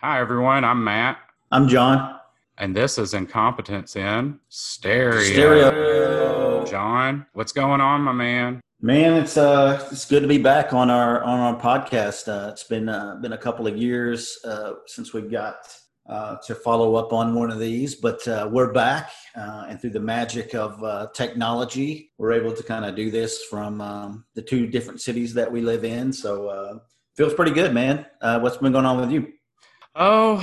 Hi, everyone. I'm Matt. I'm John. And this is Incompetence in Stereo. John, what's going on, my man? Man, it's good to be back on our podcast. It's been a couple of years since we got to follow up on one of these, but we're back, and through the magic of technology, we're able to kind of do this from the two different cities that we live in. So feels pretty good, man. What's been going on with you? Oh,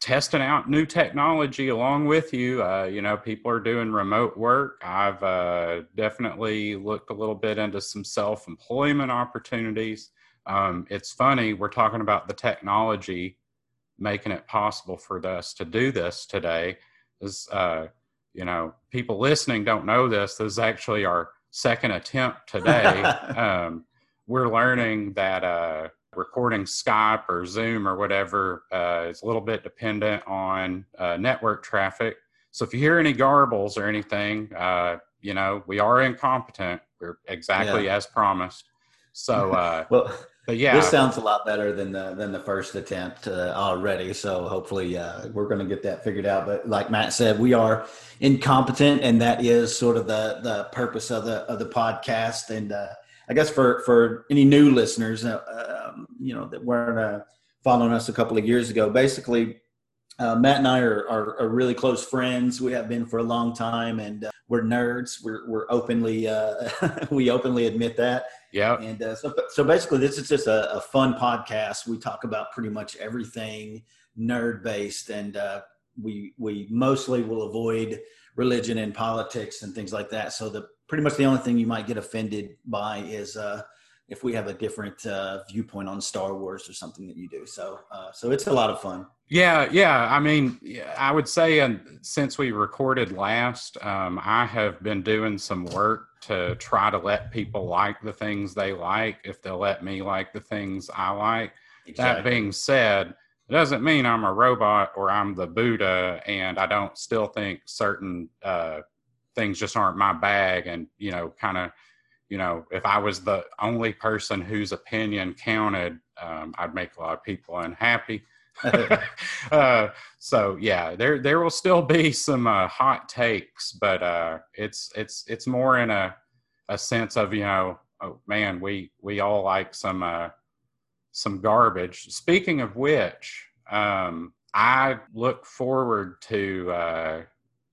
testing out new technology along with you. People are doing remote work. I've definitely looked a little bit into some self-employment opportunities. It's funny, we're talking about the technology making it possible for us to do this today. This, people listening don't know this. This is actually our second attempt today. We're learning that... recording Skype or Zoom or whatever is a little bit dependent on network traffic. So if you hear any garbles or anything, we are incompetent. We're exactly as promised. So, but yeah, this sounds a lot better than the first attempt already. So hopefully we're going to get that figured out. But like Matt said, we are incompetent, and that is sort of the purpose of the podcast. And I guess for any new listeners, that weren't following us a couple of years ago, basically, Matt and I are really close friends. We have been for a long time, and we're nerds. We're openly we openly admit that. Yeah. And so basically, this is just a fun podcast. We talk about pretty much everything nerd based, and we mostly will avoid religion and politics and things like that. So pretty much the only thing you might get offended by is if we have a different viewpoint on Star Wars or something that you do. So so it's a lot of fun. Yeah. I mean, I would say since we recorded last, I have been doing some work to try to let people like the things they like if they'll let me like the things I like. Exactly. That being said, it doesn't mean I'm a robot or I'm the Buddha and I don't still think certain things just aren't my bag. And, if I was the only person whose opinion counted, I'd make a lot of people unhappy. So yeah, there will still be some hot takes, but it's more in a sense of, oh man, we all like some garbage. Speaking of which, I look forward to,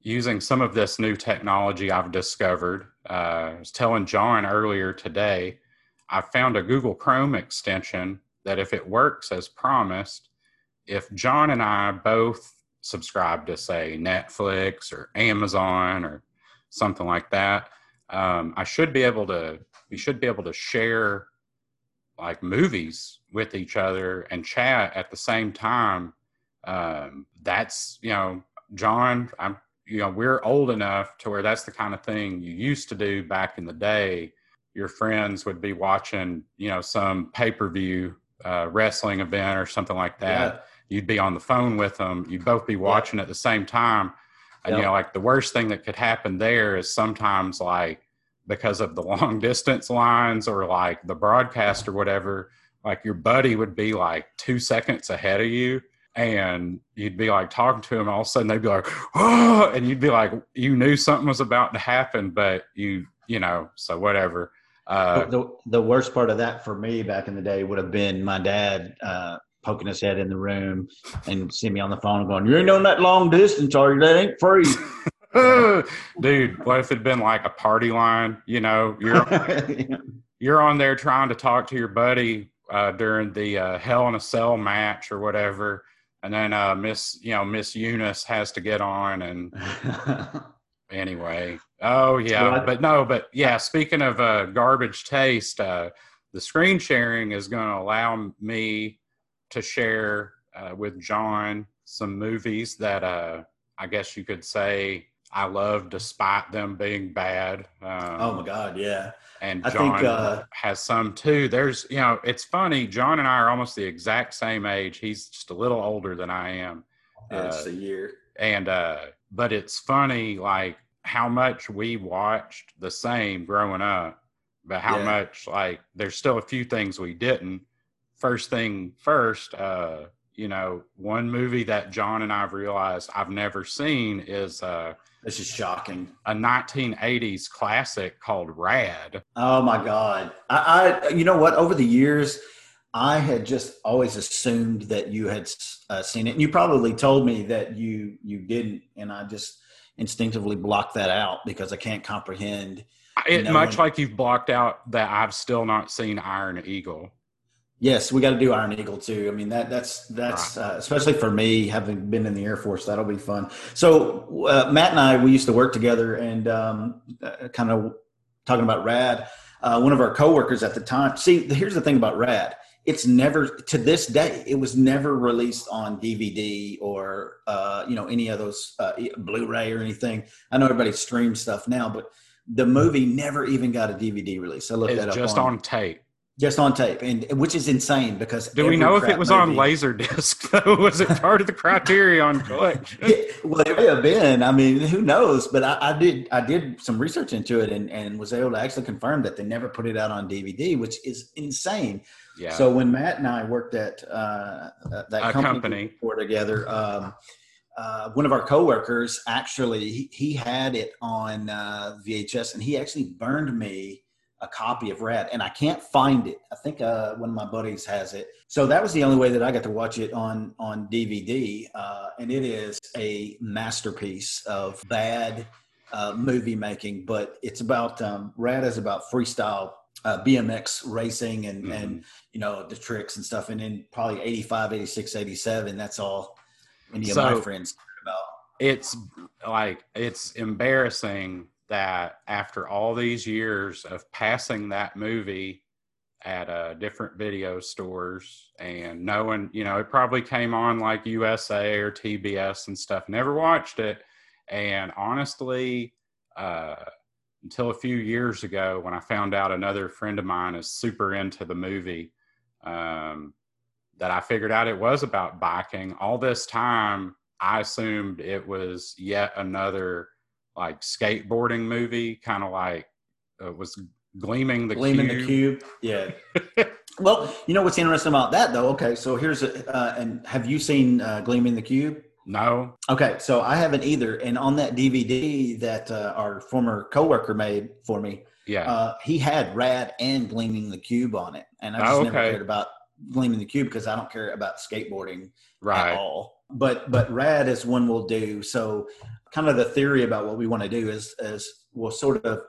using some of this new technology I've discovered. I was telling John earlier today, I found a Google Chrome extension that if it works as promised, if John and I both subscribe to say Netflix or Amazon or something like that, we should be able to share like movies with each other and chat at the same time. That's, John, we're old enough to where that's the kind of thing you used to do back in the day. Your friends would be watching, some pay-per-view wrestling event or something like that. Yeah. You'd be on the phone with them. You'd both be watching at the same time. And, the worst thing that could happen there is sometimes because of the long distance lines or the broadcast or whatever, your buddy would be 2 seconds ahead of you. And you'd be talking to them, all of a sudden they'd be oh, and you'd be you knew something was about to happen, but so whatever. The worst part of that for me back in the day would have been my dad poking his head in the room and see me on the phone going, "You ain't on that long distance, are you? That ain't free." Dude, what if it'd been a party line? You're on there trying to talk to your buddy during the Hell in a Cell match or whatever. And then Miss Eunice has to get on, and anyway. Oh yeah, speaking of garbage taste, the screen sharing is going to allow me to share with John some movies that I guess you could say I love despite them being bad. Oh my God, yeah. And John has some too. There's, it's funny. John and I are almost the exact same age. He's just a little older than I am. It's a year. And, but it's funny, how much we watched the same growing up, but how much, there's still a few things we didn't. first thing first, you know, one movie that John and I've realized I've never seen is this is shocking. A 1980s classic called Rad. Oh my God. I you know what? Over the years, I had just always assumed that you had seen it. And you probably told me that you didn't. And I just instinctively blocked that out because I can't comprehend it. Much like you've blocked out that I've still not seen Iron Eagle. Yes, we got to do Iron Eagle too. I mean, that's right. Especially for me, having been in the Air Force, that'll be fun. So Matt and I, we used to work together, and kind of talking about Rad. One of our coworkers at the time. See, here's the thing about Rad. It's never, to this day, it was never released on DVD or you know, any of those Blu-ray or anything. I know everybody streams stuff now, but the movie never even got a DVD release. I looked that up. Just on tape. Just on tape, and which is insane because. Do we know if it was on Laserdisc? Though was it part of the Criterion collection? Well, it may have been. I mean, who knows? But I did some research into it, and was able to actually confirm that they never put it out on DVD, which is insane. Yeah. So when Matt and I worked at that company we worked together, one of our coworkers actually he had it on VHS, and he actually burned me a copy of Rad, and I can't find it. I think one of my buddies has it. So that was the only way that I got to watch it on DVD. And it is a masterpiece of bad movie making, but it's about, Rad is about freestyle BMX racing and, mm-hmm. and, you know, the tricks and stuff. And in probably 85, 86, 87, that's all any of my friends heard about. It's like, it's embarrassing that after all these years of passing that movie at different video stores and knowing, you know, it probably came on like USA or TBS and stuff, never watched it. And honestly, until a few years ago when I found out another friend of mine is super into the movie, that I figured out it was about biking. All this time, I assumed it was yet another like skateboarding movie, kind of like was Gleaming the Cube. Yeah. Well, you know what's interesting about that though? Okay, so here's and have you seen Gleaming the Cube? No. Okay, so I haven't either. And on that DVD that our former coworker made for me, he had Rad and Gleaming the Cube on it, and I just never cared about Gleaming the Cube because I don't care about skateboarding at all. But Rad is one we'll do. So kind of the theory about what we want to do is we'll sort of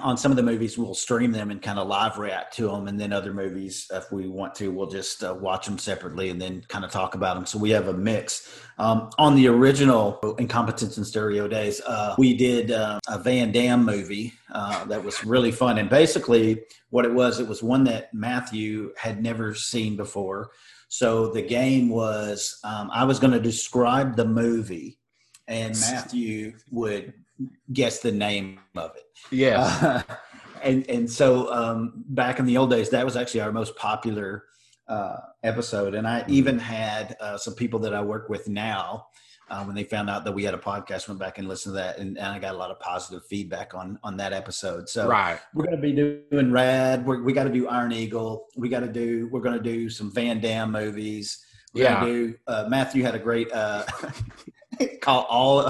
on some of the movies, we'll stream them and kind of live react to them. And then other movies, if we want to, we'll just watch them separately and then kind of talk about them. So we have a mix. On the original Incompetence in Stereo days, we did a Van Damme movie that was really fun. And basically what it was one that Matthew had never seen before. So the game was I was going to describe the movie and Matthew would guess the name of it. Yeah. And so back in the old days, that was actually our most popular episode. And I even had some people that I work with now when they found out that we had a podcast, went back and listened to that. And I got a lot of positive feedback on that episode. So we're going to be doing Rad. We got to do Iron Eagle. We're going to do some Van Damme movies. We're going to do, Matthew had a great call, all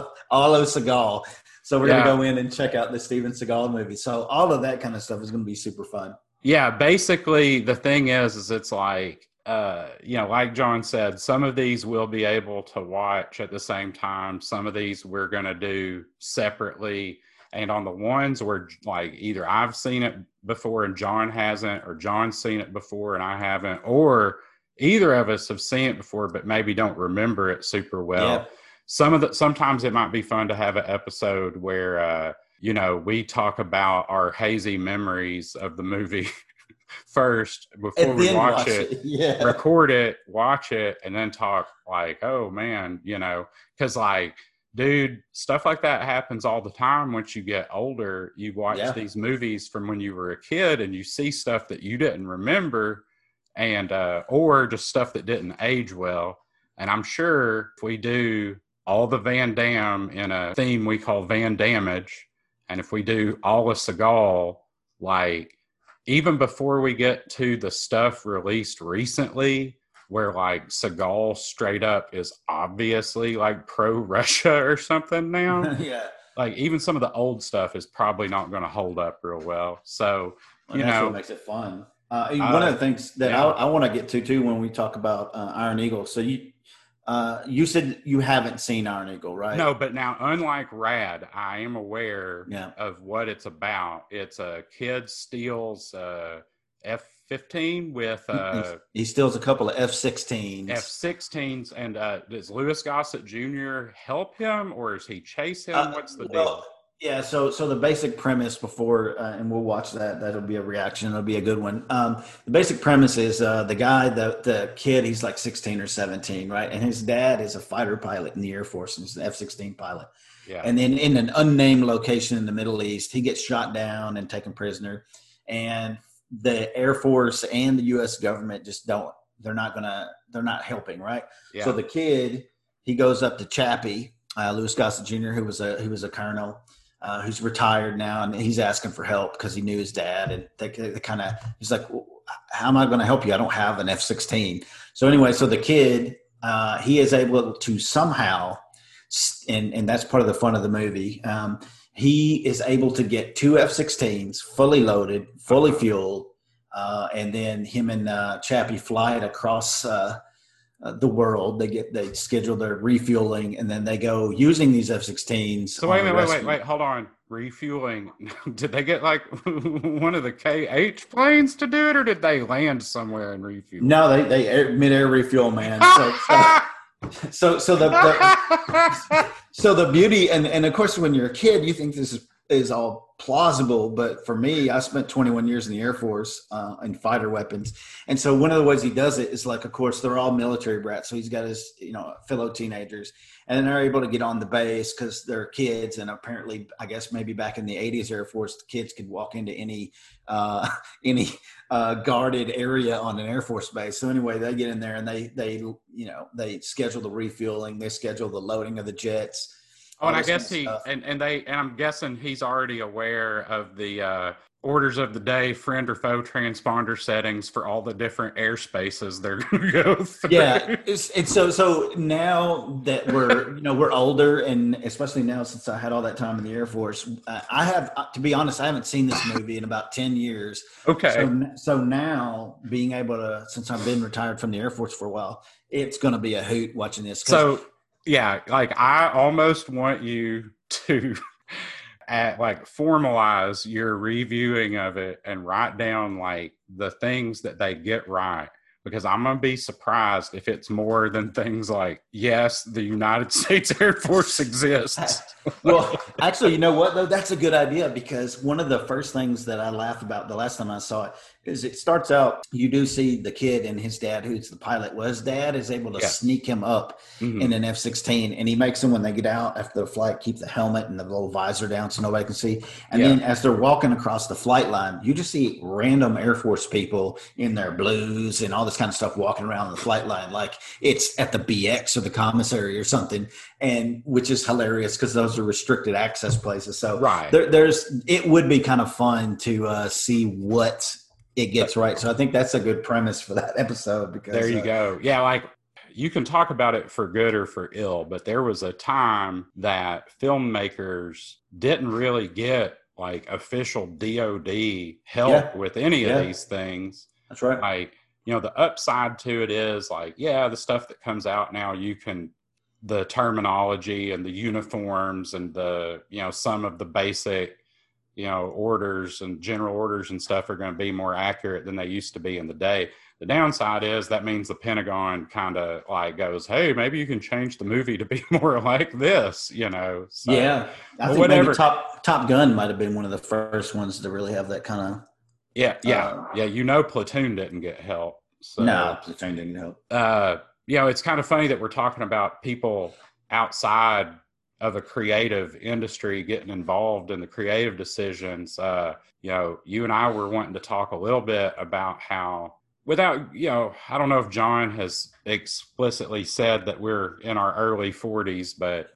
of Seagal. So we're going to go in and check out the Steven Seagal movie. So all of that kind of stuff is going to be super fun. Yeah. Basically the thing is it's like, you know, like John said, some of these we'll be able to watch at the same time. Some of these we're going to do separately. And on the ones where like either I've seen it before and John hasn't, or John's seen it before and I haven't, or either of us have seen it before, but maybe don't remember it super well. Yeah. Sometimes it might be fun to have an episode where, you know, we talk about our hazy memories of the movie first before we watch it. Yeah. Record it, watch it, and then talk like, oh man, you know, because like, dude, stuff like that happens all the time. Once you get older, you watch these movies from when you were a kid and you see stuff that you didn't remember and or just stuff that didn't age well. And I'm sure if we do all the Van Damme in a theme we call Van Damage, and if we do all of Seagal, like even before we get to the stuff released recently, where like Seagal straight up is obviously like pro-Russia or something now. Yeah. Like even some of the old stuff is probably not going to hold up real well. So, you know, what makes it fun. One of the things that I want to get to too, when we talk about Iron Eagle. So you said you haven't seen Iron Eagle, right? No, but now unlike Rad, I am aware of what it's about. It's a kid steals F-15 with... he steals a couple of F-16s. F-16s, and does Lewis Gossett Jr. help him, or does he chase him? What's the deal? Yeah, so the basic premise before, and we'll watch that. That'll be a reaction. It'll be a good one. The basic premise is the guy, the kid, he's like 16 or 17, right? And his dad is a fighter pilot in the Air Force, and he's an F-16 pilot. Yeah. And then in an unnamed location in the Middle East, he gets shot down and taken prisoner. And the Air Force and the U.S. government just they're not helping, right? Yeah. So the kid, he goes up to Chappie, Lewis Gossett Jr., who was a colonel. Who's retired now, and he's asking for help because he knew his dad, and they kind of, he's like, well, how am I going to help you? I don't have an F-16. So anyway, so the kid, he is able to somehow, and that's part of the fun of the movie, he is able to get two F-16s fully loaded, fully fueled, and then him and Chappie fly it across the world. They schedule their refueling, and then they go using these F-16s. So wait, hold on. Refueling. Did they get like one of the KH planes to do it, or did they land somewhere and refuel? No, they mid-air refuel, man. So the beauty, and of course, when you're a kid, you think this is all plausible, but for me, I spent 21 years in the Air Force in fighter weapons, and so one of the ways he does it is, like, of course, they're all military brats, so he's got his fellow teenagers, and they're able to get on the base because they're kids, and apparently, I guess maybe back in the 80s Air Force, the kids could walk into any guarded area on an Air Force base. So anyway, they get in there and they schedule the refueling, they schedule the loading of the jets. Oh, and I guess I'm guessing he's already aware of the orders of the day, friend or foe transponder settings for all the different airspaces they're going to go through. Yeah, it's so now that we're we're older, and especially now since I had all that time in the Air Force, I have, to be honest, I haven't seen this movie in about 10 years. Okay. So now being able to, since I've been retired from the Air Force for a while, it's going to be a hoot watching this. So. Yeah, like I almost want you to formalize your reviewing of it and write down like the things that they get right, because I'm going to be surprised if it's more than things like, yes, the United States Air Force exists. Well, actually, you know what, though? That's a good idea, because one of the first things that I laugh about the last time I saw it is it starts out, you do see the kid and his dad, who's the pilot. Well, his dad is able to sneak him up in an F-16, and he makes them, when they get out after the flight, keep the helmet and the little visor down so nobody can see. And then as they're walking across the flight line, you just see random Air Force people in their blues and all this kind of stuff walking around the flight line like it's at the BX or the commissary or something, and which is hilarious because those are restricted access places. So it would be kind of fun to see what it gets right. So I think that's a good premise for that episode, because there you go. Yeah, like you can talk about it for good or for ill, but there was a time that filmmakers didn't really get like official DOD help with any of these things. That's right. Like, the upside to it is like, the stuff that comes out now, you can, the terminology and the uniforms and the, some of the basic, orders and general orders and stuff are going to be more accurate than they used to be in the day. The downside is that means the Pentagon kind of like goes, hey, maybe you can change the movie to be more like this, So, I think whatever. Maybe Top Gun might have been one of the first ones to really have that kind of. Platoon didn't get help. So, no, Platoon didn't help. It's kind of funny that we're talking about people outside of a creative industry getting involved in the creative decisions. You and I were wanting to talk a little bit about how, without, I don't know if John has explicitly said that we're in our early 40s, but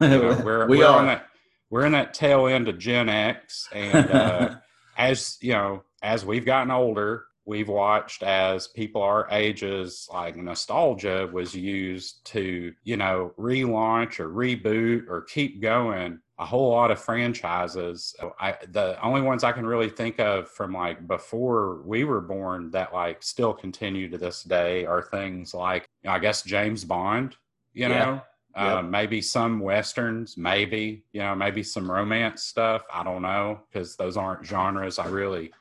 we're in that tail end of Gen X, and as as we've gotten older, we've watched as people our ages, like nostalgia was used to, you know, relaunch or reboot or keep going a whole lot of franchises. The only ones I can really think of from like before we were born that like still continue to this day are things like, I guess, James Bond, you know, maybe some Westerns, maybe, you know, maybe some romance stuff. I don't know, because those aren't genres I really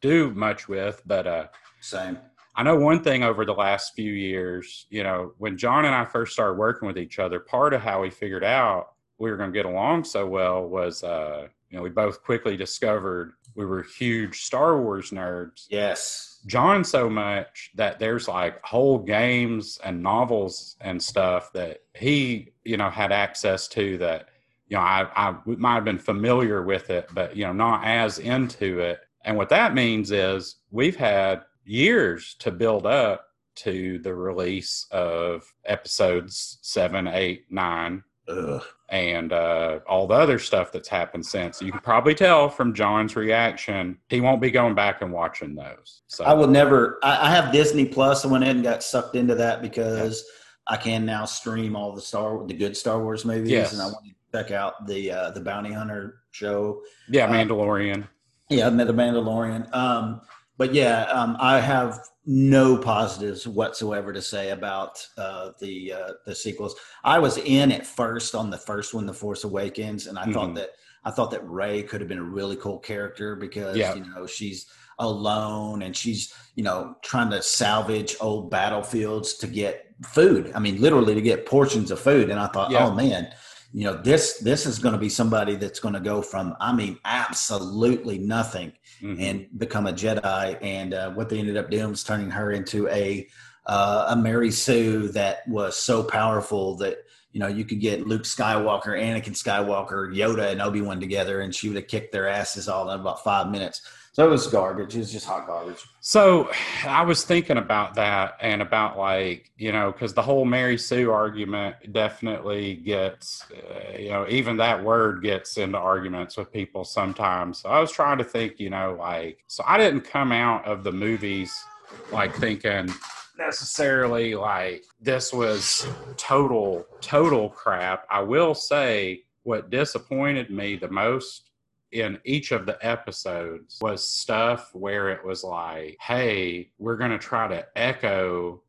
do much with, but same. I know one thing over the last few years, you know, when John and I first started working with each other, part of how we figured out we were going to get along so well was, you know, we both quickly discovered we were huge Star Wars nerds. Yes. John so much that there's like whole games and novels and stuff that he, you know, had access to that, you know, I might have been familiar with it, but, you know, not as into it. And what that means is we've had years to build up to the release of episodes 7, 8, 9. Ugh. And all the other stuff that's happened since. You can probably tell from John's reaction, he won't be going back and watching those. So I will never. I have Disney Plus. I went ahead and got sucked into that because I can now stream all the good Star Wars movies. Yes. And I want to check out the Bounty Hunter show. Yeah, Mandalorian. Yeah, the Mandalorian. But yeah, I have no positives whatsoever to say about the sequels. I was in at first on the first one, The Force Awakens, and I thought that Rey could have been a really cool character because you know, she's alone and she's, you know, trying to salvage old battlefields to get food. I mean, literally to get portions of food. And I thought, oh man, you know, this is going to be somebody that's going to go from, I mean, absolutely nothing and become a Jedi. And what they ended up doing was turning her into a Mary Sue that was so powerful that, you know, you could get Luke Skywalker, Anakin Skywalker, Yoda, and Obi-Wan together, and she would have kicked their asses all in about 5 minutes. So it was garbage. It was just hot garbage. So I was thinking about that and about, like, you know, because the whole Mary Sue argument definitely gets, you know, even that word gets into arguments with people sometimes. So I was trying to think, you know, like, so I didn't come out of the movies, like, thinking necessarily like this was total crap. I will say what disappointed me the most in each of the episodes was stuff where it was like, hey, we're going to try to echo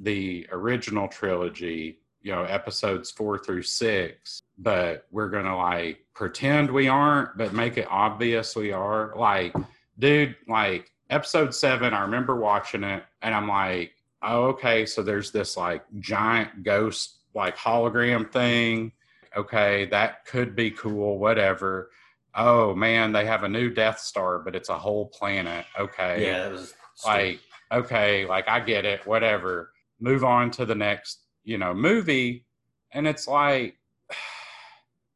the original trilogy, you know, episodes 4 through 6, but we're going to like pretend we aren't, but make it obvious we are. Like, dude, like episode 7, I remember watching it and I'm like, oh, okay. So there's this like giant ghost, like hologram thing. Okay. That could be cool. Whatever. Oh man, they have a new Death Star, but it's a whole planet. Okay. Yeah. It was like, okay, like I get it, whatever. Move on to the next, you know, movie. And it's like,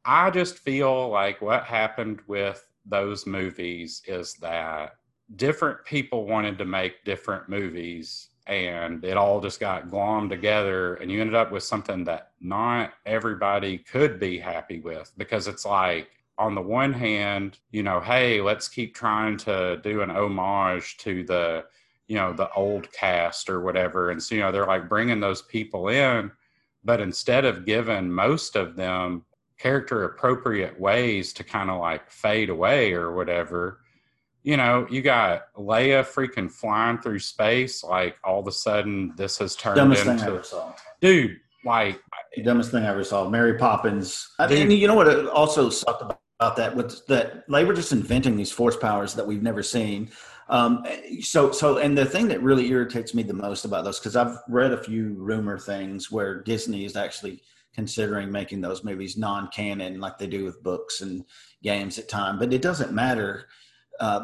I just feel like what happened with those movies is that different people wanted to make different movies and it all just got glommed together and you ended up with something that not everybody could be happy with, because it's like, on the one hand, you know, hey, let's keep trying to do an homage to the, you know, the old cast or whatever. And so, you know, they're like bringing those people in, but instead of giving most of them character appropriate ways to kind of like fade away or whatever, you know, you got Leia freaking flying through space. Like all of a sudden this has turned into... Dumbest thing I ever saw. Dude, like... Dumbest thing I ever saw. Mary Poppins. I mean, you know what it also sucked about that was that they were just inventing these force powers that we've never seen. And the thing that really irritates me the most about those, because I've read a few rumor things where Disney is actually considering making those movies non-canon like they do with books and games at times, but it doesn't matter.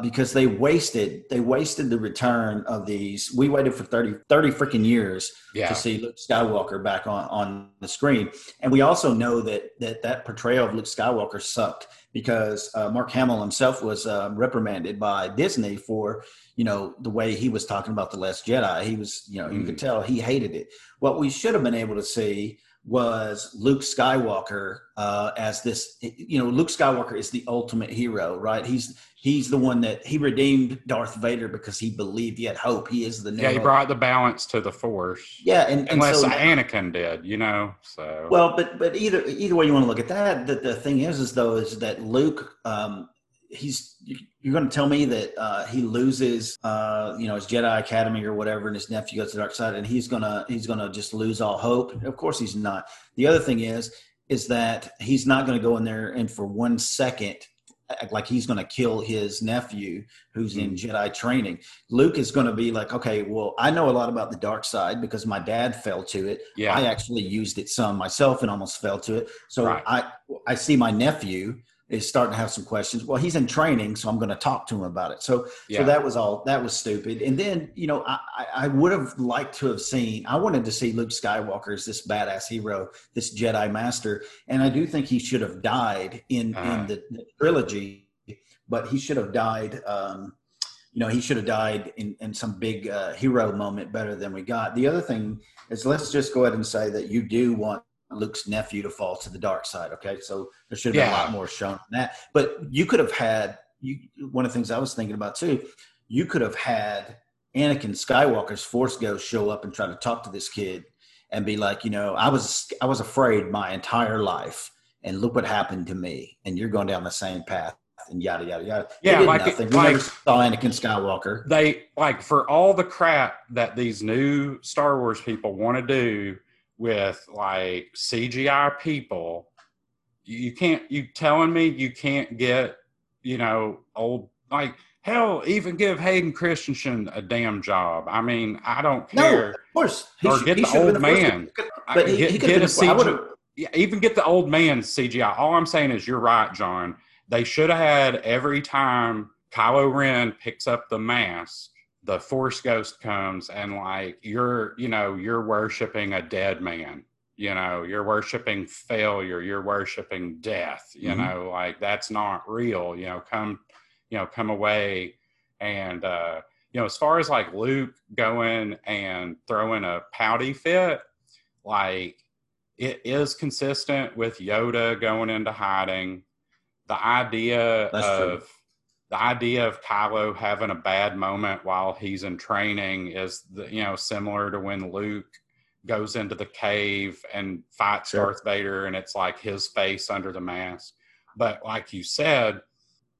Because they wasted the return of these. We waited for 30 freaking years to see Luke Skywalker back on the screen. And we also know that portrayal of Luke Skywalker sucked because Mark Hamill himself was reprimanded by Disney for, you know, the way he was talking about The Last Jedi. He was, you know, you could tell he hated it. What we should have been able to see was Luke Skywalker as this, you know, Luke Skywalker is the ultimate hero, right? He's the one that he redeemed Darth Vader because he believed he had hope. He is the he brought the balance to the Force. Yeah, and unless so, Anakin did, you know. So well, but either way you want to look at that, the thing is that Luke, you're going to tell me that he loses, you know, his Jedi Academy or whatever, and his nephew goes to the dark side, and he's gonna just lose all hope? Of course he's not. The other thing is that he's not going to go in there and for 1 second act like he's going to kill his nephew who's in Jedi training. Luke is going to be like, okay, well, I know a lot about the dark side because my dad fell to it. Yeah. I actually used it some myself and almost fell to it. So right. I see my nephew is starting to have some questions. Well, he's in training, so I'm going to talk to him about it. So that was stupid. And then, you know, I would have liked to have seen, I wanted to see Luke Skywalker as this badass hero, this Jedi master. And I do think he should have died in the trilogy, but he should have died. He should have died in some big hero moment better than we got. The other thing is, let's just go ahead and say that you do want Luke's nephew to fall to the dark side. Okay. So there should have been a lot more shown on that, but you could have had, one of the things I was thinking about too, you could have had Anakin Skywalker's Force Ghost show up and try to talk to this kid and be like, you know, I was afraid my entire life and look what happened to me. And you're going down the same path and yada, yada, yada. Yeah. We never saw Anakin Skywalker. For all the crap that these new Star Wars people want to do with like CGI people, you telling me you can't get, you know, old, like hell, even give Hayden Christensen a damn job. I mean, I don't care. No, of course. Get the old man. But get a CGI. Yeah, even get the old man CGI. All I'm saying is you're right, John. They should have had every time Kylo Ren picks up the mask, the Force Ghost comes and like, you're worshiping a dead man, you know, you're worshiping failure, you're worshiping death, you know, like that's not real, you know, come away. And, you know, as far as like Luke going and throwing a pouty fit, like it is consistent with Yoda going into hiding. The idea of Kylo having a bad moment while he's in training is, similar to when Luke goes into the cave and fights Darth Vader, and it's like his face under the mask. But like you said,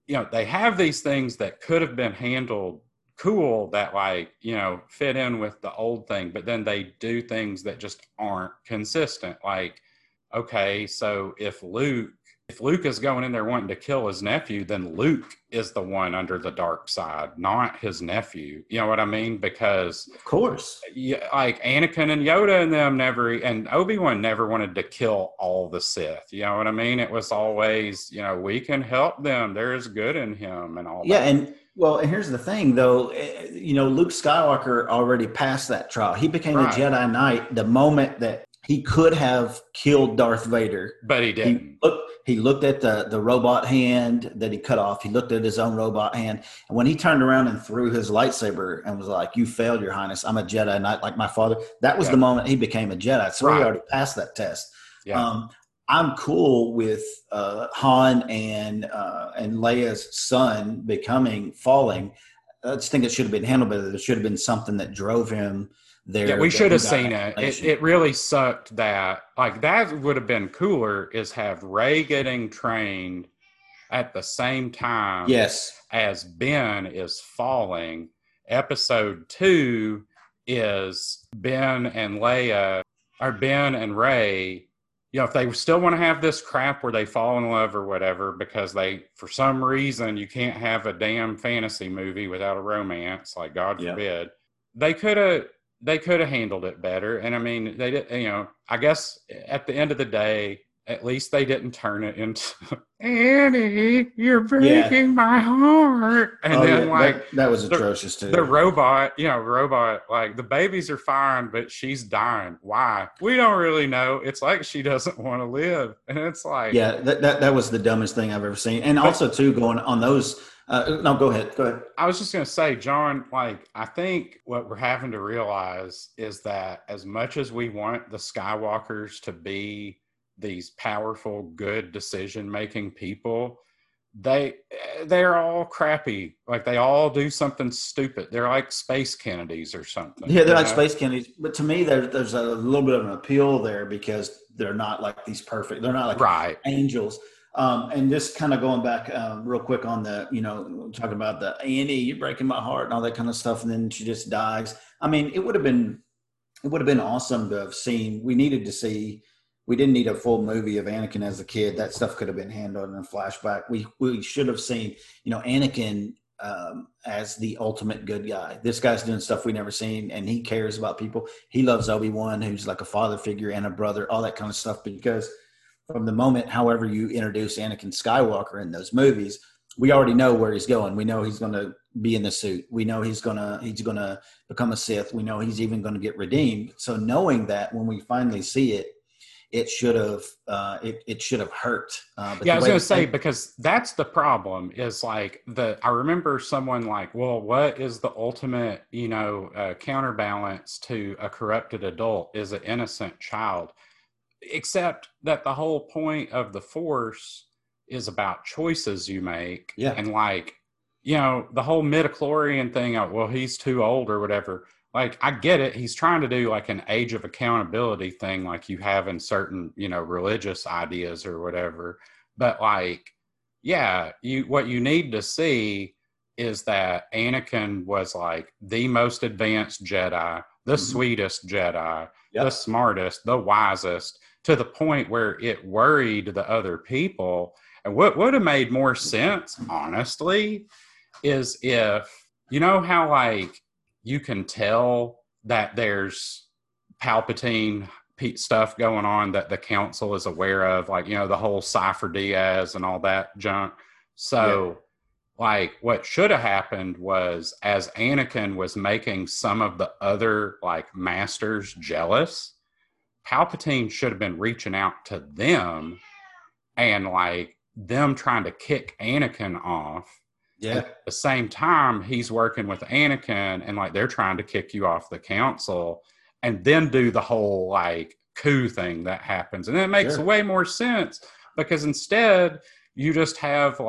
you know, they have these things that could have been handled cool that like, you know, fit in with the old thing, but then they do things that just aren't consistent. Like, okay, so if Luke is going in there wanting to kill his nephew, then Luke is the one under the dark side, not his nephew. You know what I mean? Because of course, like Anakin and Yoda and them and Obi-Wan never wanted to kill all the Sith. You know what I mean? It was always, you know, we can help them. There is good in him and all that. Yeah. And well, and here's the thing though, you know, Luke Skywalker already passed that trial. He became a Jedi Knight the moment that he could have killed Darth Vader, but he didn't. He looked at the robot hand that he cut off. He looked at his own robot hand. And when he turned around and threw his lightsaber and was like, you failed, Your Highness. I'm a Jedi Knight like my father. That was the moment he became a Jedi. So he already passed that test. Yeah. I'm cool with Han and Leia's son falling. I just think it should have been handled better. There should have been something that drove him there. Yeah, we should have seen it. It really sucked that, like, that would have been cooler is have Rey getting trained at the same time as Ben is falling. Episode 2 is Ben and Leia, or Ben and Rey. You know, if they still want to have this crap where they fall in love or whatever, because they, for some reason, you can't have a damn fantasy movie without a romance, like God forbid, they could have handled it better. And I mean, they did, you know, I guess at the end of the day, At least they didn't turn it into Annie, you're breaking my heart. And that was atrocious too. The robot, like the babies are fine, but she's dying. Why? We don't really know. It's like she doesn't want to live. And it's like that was the dumbest thing I've ever seen. And also too, going on those no, go ahead. Go ahead. I was just going to say, John, I think what we're having to realize is that as much as we want the Skywalkers to be these powerful, good decision-making people, they're all crappy. Like, they all do something stupid. They're like space Kennedys or something. Yeah, they're like space Kennedys. But to me, there's a little bit of an appeal there because they're not like these perfect. They're not like angels. And just kind of going back real quick on the, talking about the Annie, you're breaking my heart and all that kind of stuff. And then she just dies. I mean, it would have been awesome to have seen. We didn't need a full movie of Anakin as a kid. That stuff could have been handled in a flashback. We should have seen, Anakin as the ultimate good guy. This guy's doing stuff we never seen, and he cares about people. He loves Obi-Wan, who's like a father figure and a brother, all that kind of stuff. Because from the moment, however you introduce Anakin Skywalker in those movies, we already know where he's going. We know he's going to be in the suit. We know he's going to become a Sith. We know he's even going to get redeemed. So knowing that, when we finally see it, it should have hurt. I was going to say, because that's the problem is I remember someone what is the ultimate, counterbalance to a corrupted adult is an innocent child, except that the whole point of the Force is about choices you make. Yeah. And the whole midichlorian thing of, well, he's too old or whatever. I get it. He's trying to do an age of accountability thing like you have in certain, religious ideas or whatever. But what you need to see is that Anakin was the most advanced Jedi, the sweetest Jedi, the smartest, the wisest, to the point where it worried the other people. And what would have made more sense, honestly, is if, you can tell that there's Palpatine stuff going on that the council is aware of, the whole Cypher Diaz and all that junk. So, what should have happened was, as Anakin was making some of the other, masters jealous, Palpatine should have been reaching out to them and, them trying to kick Anakin off. Yeah. At the same time, he's working with Anakin and they're trying to kick you off the council, and then do the whole coup thing that happens. And it makes way more sense, because instead you just have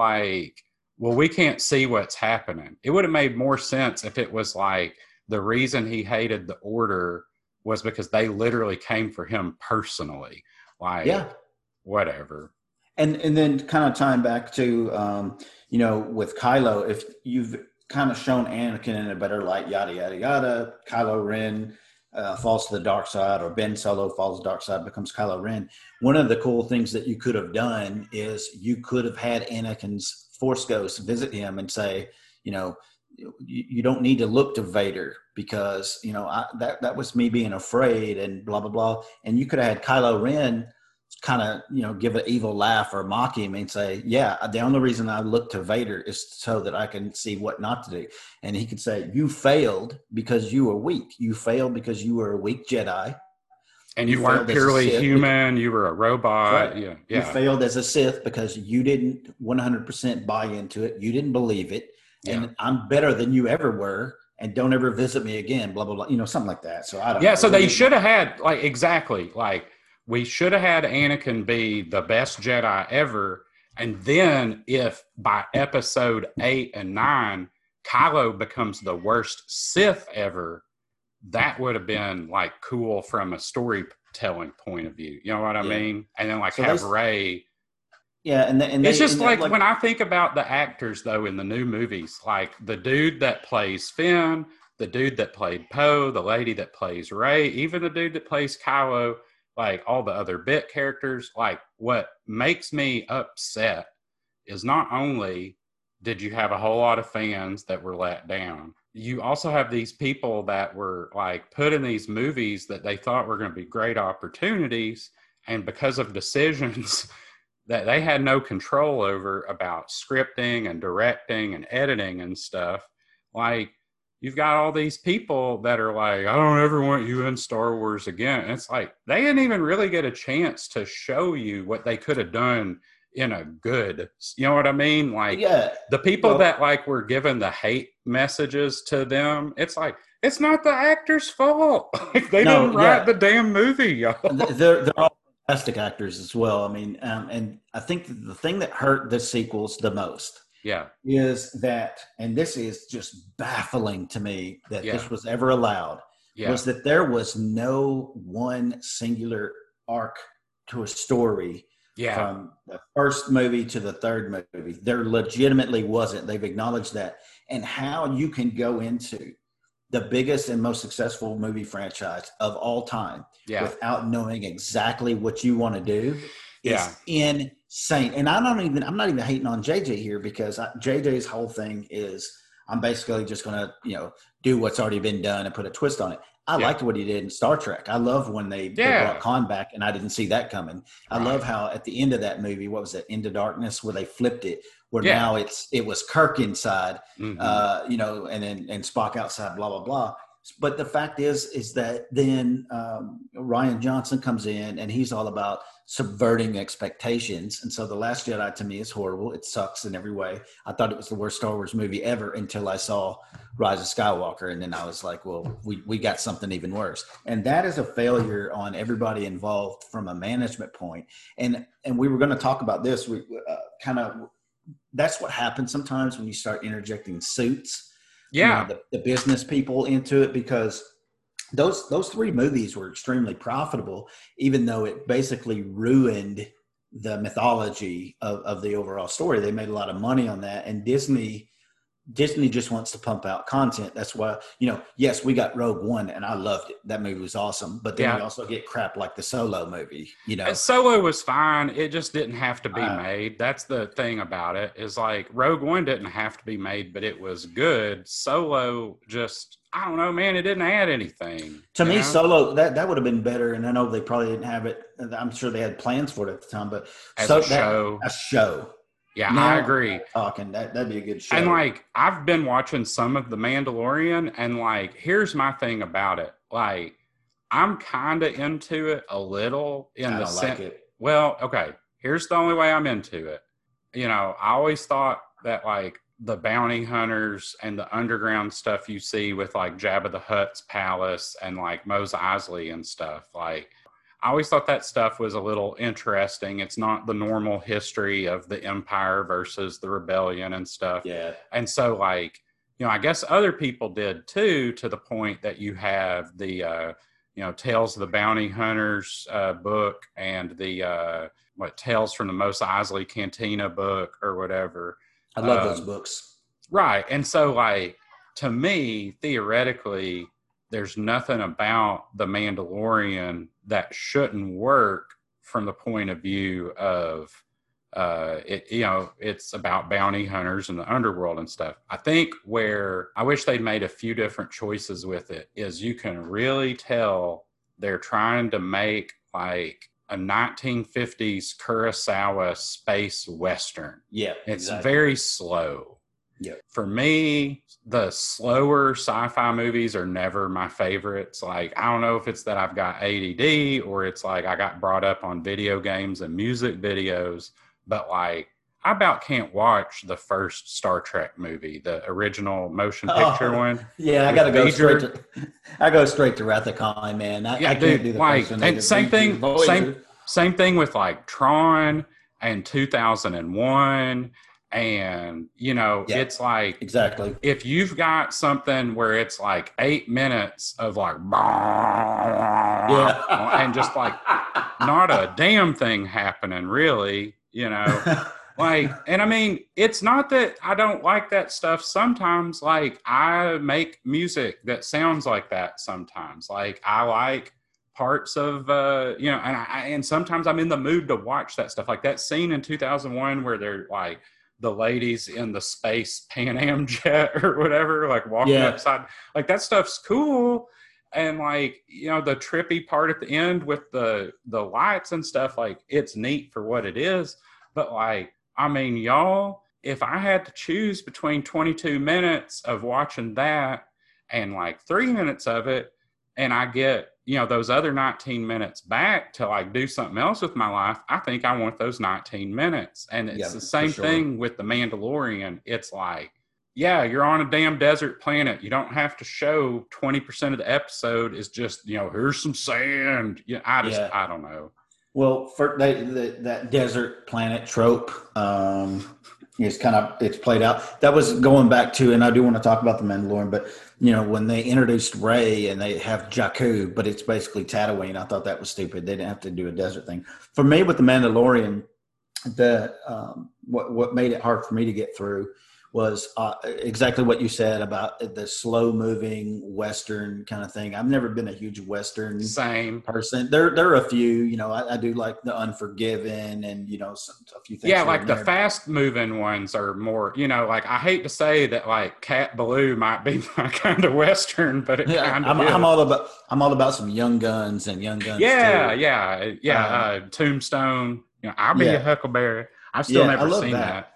we can't see what's happening. It would have made more sense if it was the reason he hated the order was because they literally came for him personally. Whatever. And then kind of tying back to, with Kylo, if you've kind of shown Anakin in a better light, yada, yada, yada, Kylo Ren falls to the dark side, or Ben Solo falls to the dark side, becomes Kylo Ren. One of the cool things that you could have done is you could have had Anakin's Force Ghost visit him and say, you don't need to look to Vader because, that was me being afraid and blah, blah, blah. And you could have had Kylo Ren kind of, give an evil laugh or mock him and say, the only reason I look to Vader is so that I can see what not to do. And he could say, you failed because you were weak. You failed because you were a weak Jedi. And you weren't purely human. You were a robot. Right. Yeah. You failed as a Sith because you didn't 100% buy into it. You didn't believe it. And I'm better than you ever were. And don't ever visit me again, blah, blah, blah. Something like that. So I don't know. Yeah, so they should have had, we should have had Anakin be the best Jedi ever, and then if by episode 8 and 9 Kylo becomes the worst Sith ever, that would have been cool from a storytelling point of view. You know what I mean? And then have Rey. Yeah, and it's just when I think about the actors though in the new movies, the dude that plays Finn, the dude that played Poe, the lady that plays Rey, even the dude that plays Kylo. All the other bit characters, what makes me upset is not only did you have a whole lot of fans that were let down, you also have these people that were put in these movies that they thought were going to be great opportunities, And because of decisions that they had no control over about scripting and directing and editing and stuff, like you've got all these people that are like, I don't ever want you in Star Wars again. And it's like, they didn't even really get a chance to show you what they could have done in a good, you know what I mean? Like the people that like were given the hate messages to them, it's like, it's not the actor's fault. Like, they didn't write the damn movie, y'all. They're all fantastic actors as well. I mean, and I think the thing that hurt the sequels the most is that, and this is just baffling to me that this was ever allowed, was that there was no one singular arc to a story from the first movie to the third movie. There legitimately wasn't. They've acknowledged that. And how you can go into the biggest and most successful movie franchise of all time without knowing exactly what you want to do is insane. And I'm not even hating on JJ here, because JJ's whole thing is I'm basically just going to, you know, do what's already been done and put a twist on it. I liked what he did in Star Trek. I love when they brought Khan back, and I didn't see that coming. I love how at the end of that movie, what was it, Into Darkness, where they flipped it, where now it was Kirk inside, you know, and Spock outside, blah, blah, blah. But the fact is that then Rian Johnson comes in, and he's all about subverting expectations. And so The Last Jedi to me is horrible. It sucks in every way. I thought it was the worst Star Wars movie ever until I saw Rise of Skywalker. And then I was like, well, we got something even worse. And that is a failure on everybody involved from a management point. And we were going to talk about this. We kind of, that's what happens sometimes when you start interjecting suits. Yeah, you know, the business people into it, because those three movies were extremely profitable, even though it basically ruined the mythology of the overall story. They made a lot of money on that, and Disney just wants to pump out content. That's why, you know, yes, we got Rogue One, and I loved it. That movie was awesome. But then we also get crap like the Solo movie, you know. And Solo was fine. It just didn't have to be made. That's the thing about it, is like Rogue One didn't have to be made, but it was good. Solo just, I don't know, man, it didn't add anything. To me, Solo, that would have been better. And I know they probably didn't have it. I'm sure they had plans for it at the time. But a show. Yeah, no, I agree. That'd be a good show. And like, I've been watching some of The Mandalorian, and like, here's my thing about it. Like, I'm kind of into it a little. Well, okay, here's the only way I'm into it. You know, I always thought that like the bounty hunters and the underground stuff you see with like Jabba the Hutt's palace and like Mos Eisley and stuff, like, I always thought that stuff was a little interesting. It's not the normal history of the Empire versus the Rebellion and stuff. Yeah. And so, like, you know, I guess other people did too, to the point that you have the, you know, Tales of the Bounty Hunters book and the, Tales from the Mos Eisley Cantina book or whatever. I love those books. Right. And so, like, to me, theoretically, there's nothing about The Mandalorian that shouldn't work from the point of view of, it, you know, it's about bounty hunters and the underworld and stuff. I think where I wish they'd made a few different choices with it is you can really tell they're trying to make like a 1950s Kurosawa space Western. Yeah, it's very slow. Yep. For me, the slower sci-fi movies are never my favorites. Like, I don't know if it's that I've got ADD or it's like I got brought up on video games and music videos, but like, I about can't watch the first Star Trek movie, the original motion picture one. Yeah, I gotta go straight to Wrath of Khan, man. I can't do the first one. And same thing with like Tron and 2001. And, you know, it's like, exactly, if you've got something where it's like 8 minutes of like, and just like not a damn thing happening really, you know, like, and I mean, it's not that I don't like that stuff sometimes. Like, I make music that sounds like that sometimes. Like, I like parts of, you know, and sometimes I'm in the mood to watch that stuff. Like that scene in 2001 where they're like, the ladies in the space Pan Am jet or whatever, like walking upside, like that stuff's cool. And like, you know, the trippy part at the end with the lights and stuff, like, it's neat for what it is. But like, I mean, y'all, if I had to choose between 22 minutes of watching that and like 3 minutes of it, and I get, you know, those other 19 minutes back to like do something else with my life, I think I want those 19 minutes. And it's the same thing with The Mandalorian. It's like, yeah, you're on a damn desert planet. You don't have to show 20% of the episode is just, you know, here's some sand. You know, I don't know. Well, for that desert planet trope is kind of, it's played out. That was going back to, and I do want to talk about The Mandalorian, but, you know, when they introduced Rey and they have Jakku, but it's basically Tatooine. I thought that was stupid. They didn't have to do a desert thing. For me, with The Mandalorian, what made it hard for me to get through was exactly what you said about the slow-moving Western kind of thing. I've never been a huge Western person. There are a few, you know, I do like The Unforgiven and, you know, a few things. Yeah, like the fast-moving ones are more, you know, like I hate to say that like Cat Ballou might be my kind of Western, but it kind of is. I'm all about some Young Guns and Young Guns. Yeah, too. Tombstone. You know, I'll be a Huckleberry. I've still never seen that.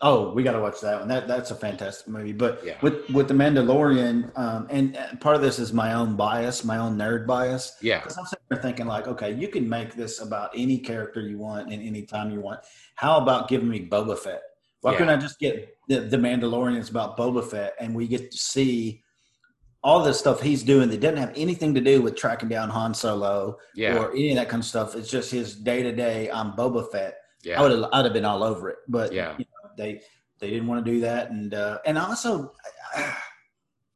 Oh, we got to watch that one. That's a fantastic movie. But with The Mandalorian, and part of this is my own bias, my own nerd bias. Yeah. Because I'm sitting there thinking like, okay, you can make this about any character you want and any time you want. How about giving me Boba Fett? Why couldn't I just get the Mandalorians about Boba Fett, and we get to see all this stuff he's doing that doesn't have anything to do with tracking down Han Solo or any of that kind of stuff. It's just his day-to-day, I'm Boba Fett. Yeah. I'd have been all over it. But you know, they didn't want to do that, and also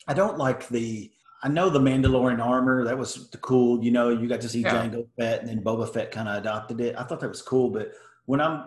I don't like I know the Mandalorian armor, that was the cool, you know, you got to see Jango Fett, and then Boba Fett kind of adopted it. I thought that was cool, but when I'm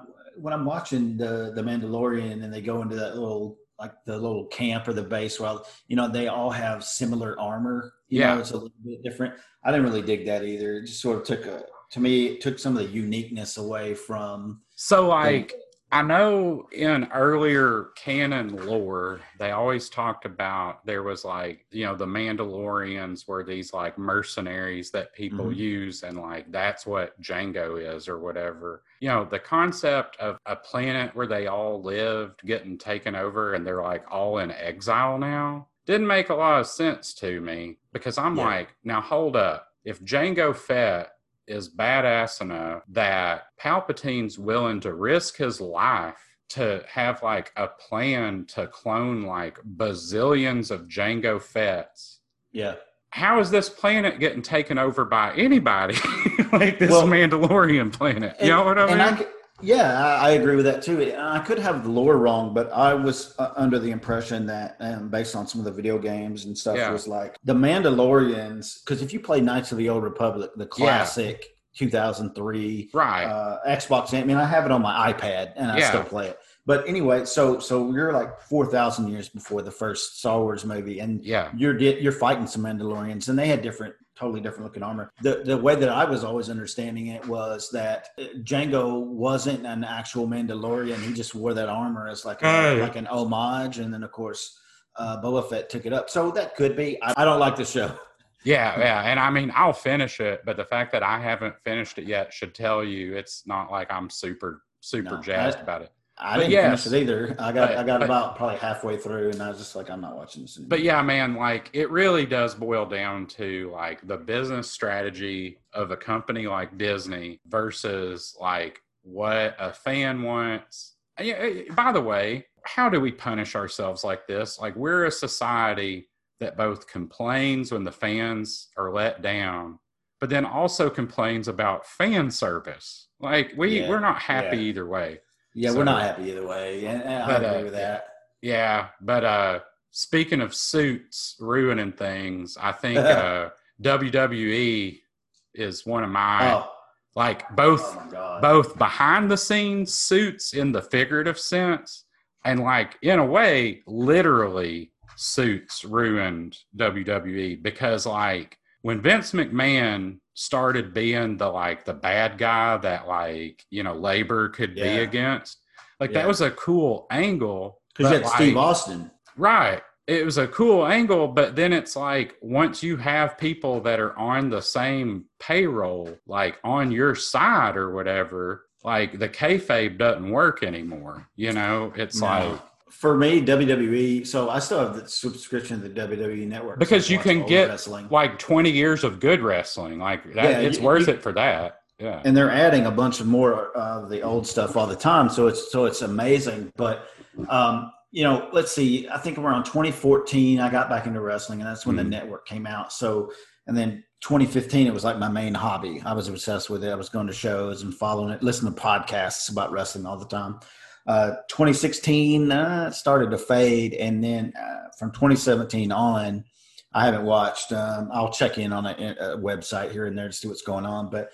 watching the Mandalorian and they go into that little, like the little camp or the base where, you know, they all have similar armor, you know, it's a little bit different. I didn't really dig that either. It just sort of took some of the uniqueness away from. So like. I know in earlier canon lore, they always talked about there was like, you know, the Mandalorians were these like mercenaries that people use, and like that's what Jango is or whatever. You know, the concept of a planet where they all lived getting taken over and they're like all in exile now didn't make a lot of sense to me, because I'm like, now hold up. If Jango Fett is badass enough that Palpatine's willing to risk his life to have like a plan to clone like bazillions of Jango Fetts. Yeah. How is this planet getting taken over by anybody like this Mandalorian planet? You know what I mean? I agree with that too. I could have the lore wrong, but I was under the impression that, based on some of the video games and stuff, was like the Mandalorians, because if you play Knights of the Old Republic, the classic 2003 Xbox, I mean, I have it on my iPad and I still play it. But anyway, so we're like 4,000 years before the first Star Wars movie, and you're fighting some Mandalorians, and they had totally different looking armor. The way that I was always understanding it was that Jango wasn't an actual Mandalorian. He just wore that armor as like an homage, and then of course Boba Fett took it up. So that could be. I don't like the show. Yeah, and I mean, I'll finish it, but the fact that I haven't finished it yet should tell you it's not like I'm super jazzed about it. I didn't finish it either. I got about probably halfway through, and I was just like, I'm not watching this anymore. But yeah, man, like it really does boil down to like the business strategy of a company like Disney versus like what a fan wants. By the way, how do we punish ourselves like this? Like, we're a society that both complains when the fans are let down, but then also complains about fan service. Like we're not happy either way. Yeah, so, we're not happy either way. I agree with that. Yeah, but speaking of suits ruining things, I think WWE is one of my both behind the scenes suits in the figurative sense, and like in a way, literally suits ruined WWE, because like when Vince McMahon started being the like the bad guy that like, you know, labor could be against, like that was a cool angle, because you had Steve Austin, right? it was a cool angle, but then it's like, once you have people that are on the same payroll, like on your side or whatever, like the kayfabe doesn't work anymore. You know, it's like, for me, WWE, so I still have the subscription to the WWE Network. Because you can get wrestling, like 20 years of good wrestling. Like that, it's worth it for that. Yeah. And they're adding a bunch of more of the old stuff all the time. So it's amazing. But, you know, let's see, I think around 2014, I got back into wrestling, and that's when the network came out. So, and then 2015, it was like my main hobby. I was obsessed with it. I was going to shows and following it, listening to podcasts about wrestling all the time. 2016 started to fade, and then from 2017 on, I haven't watched. I'll check in on a website here and there to see what's going on. But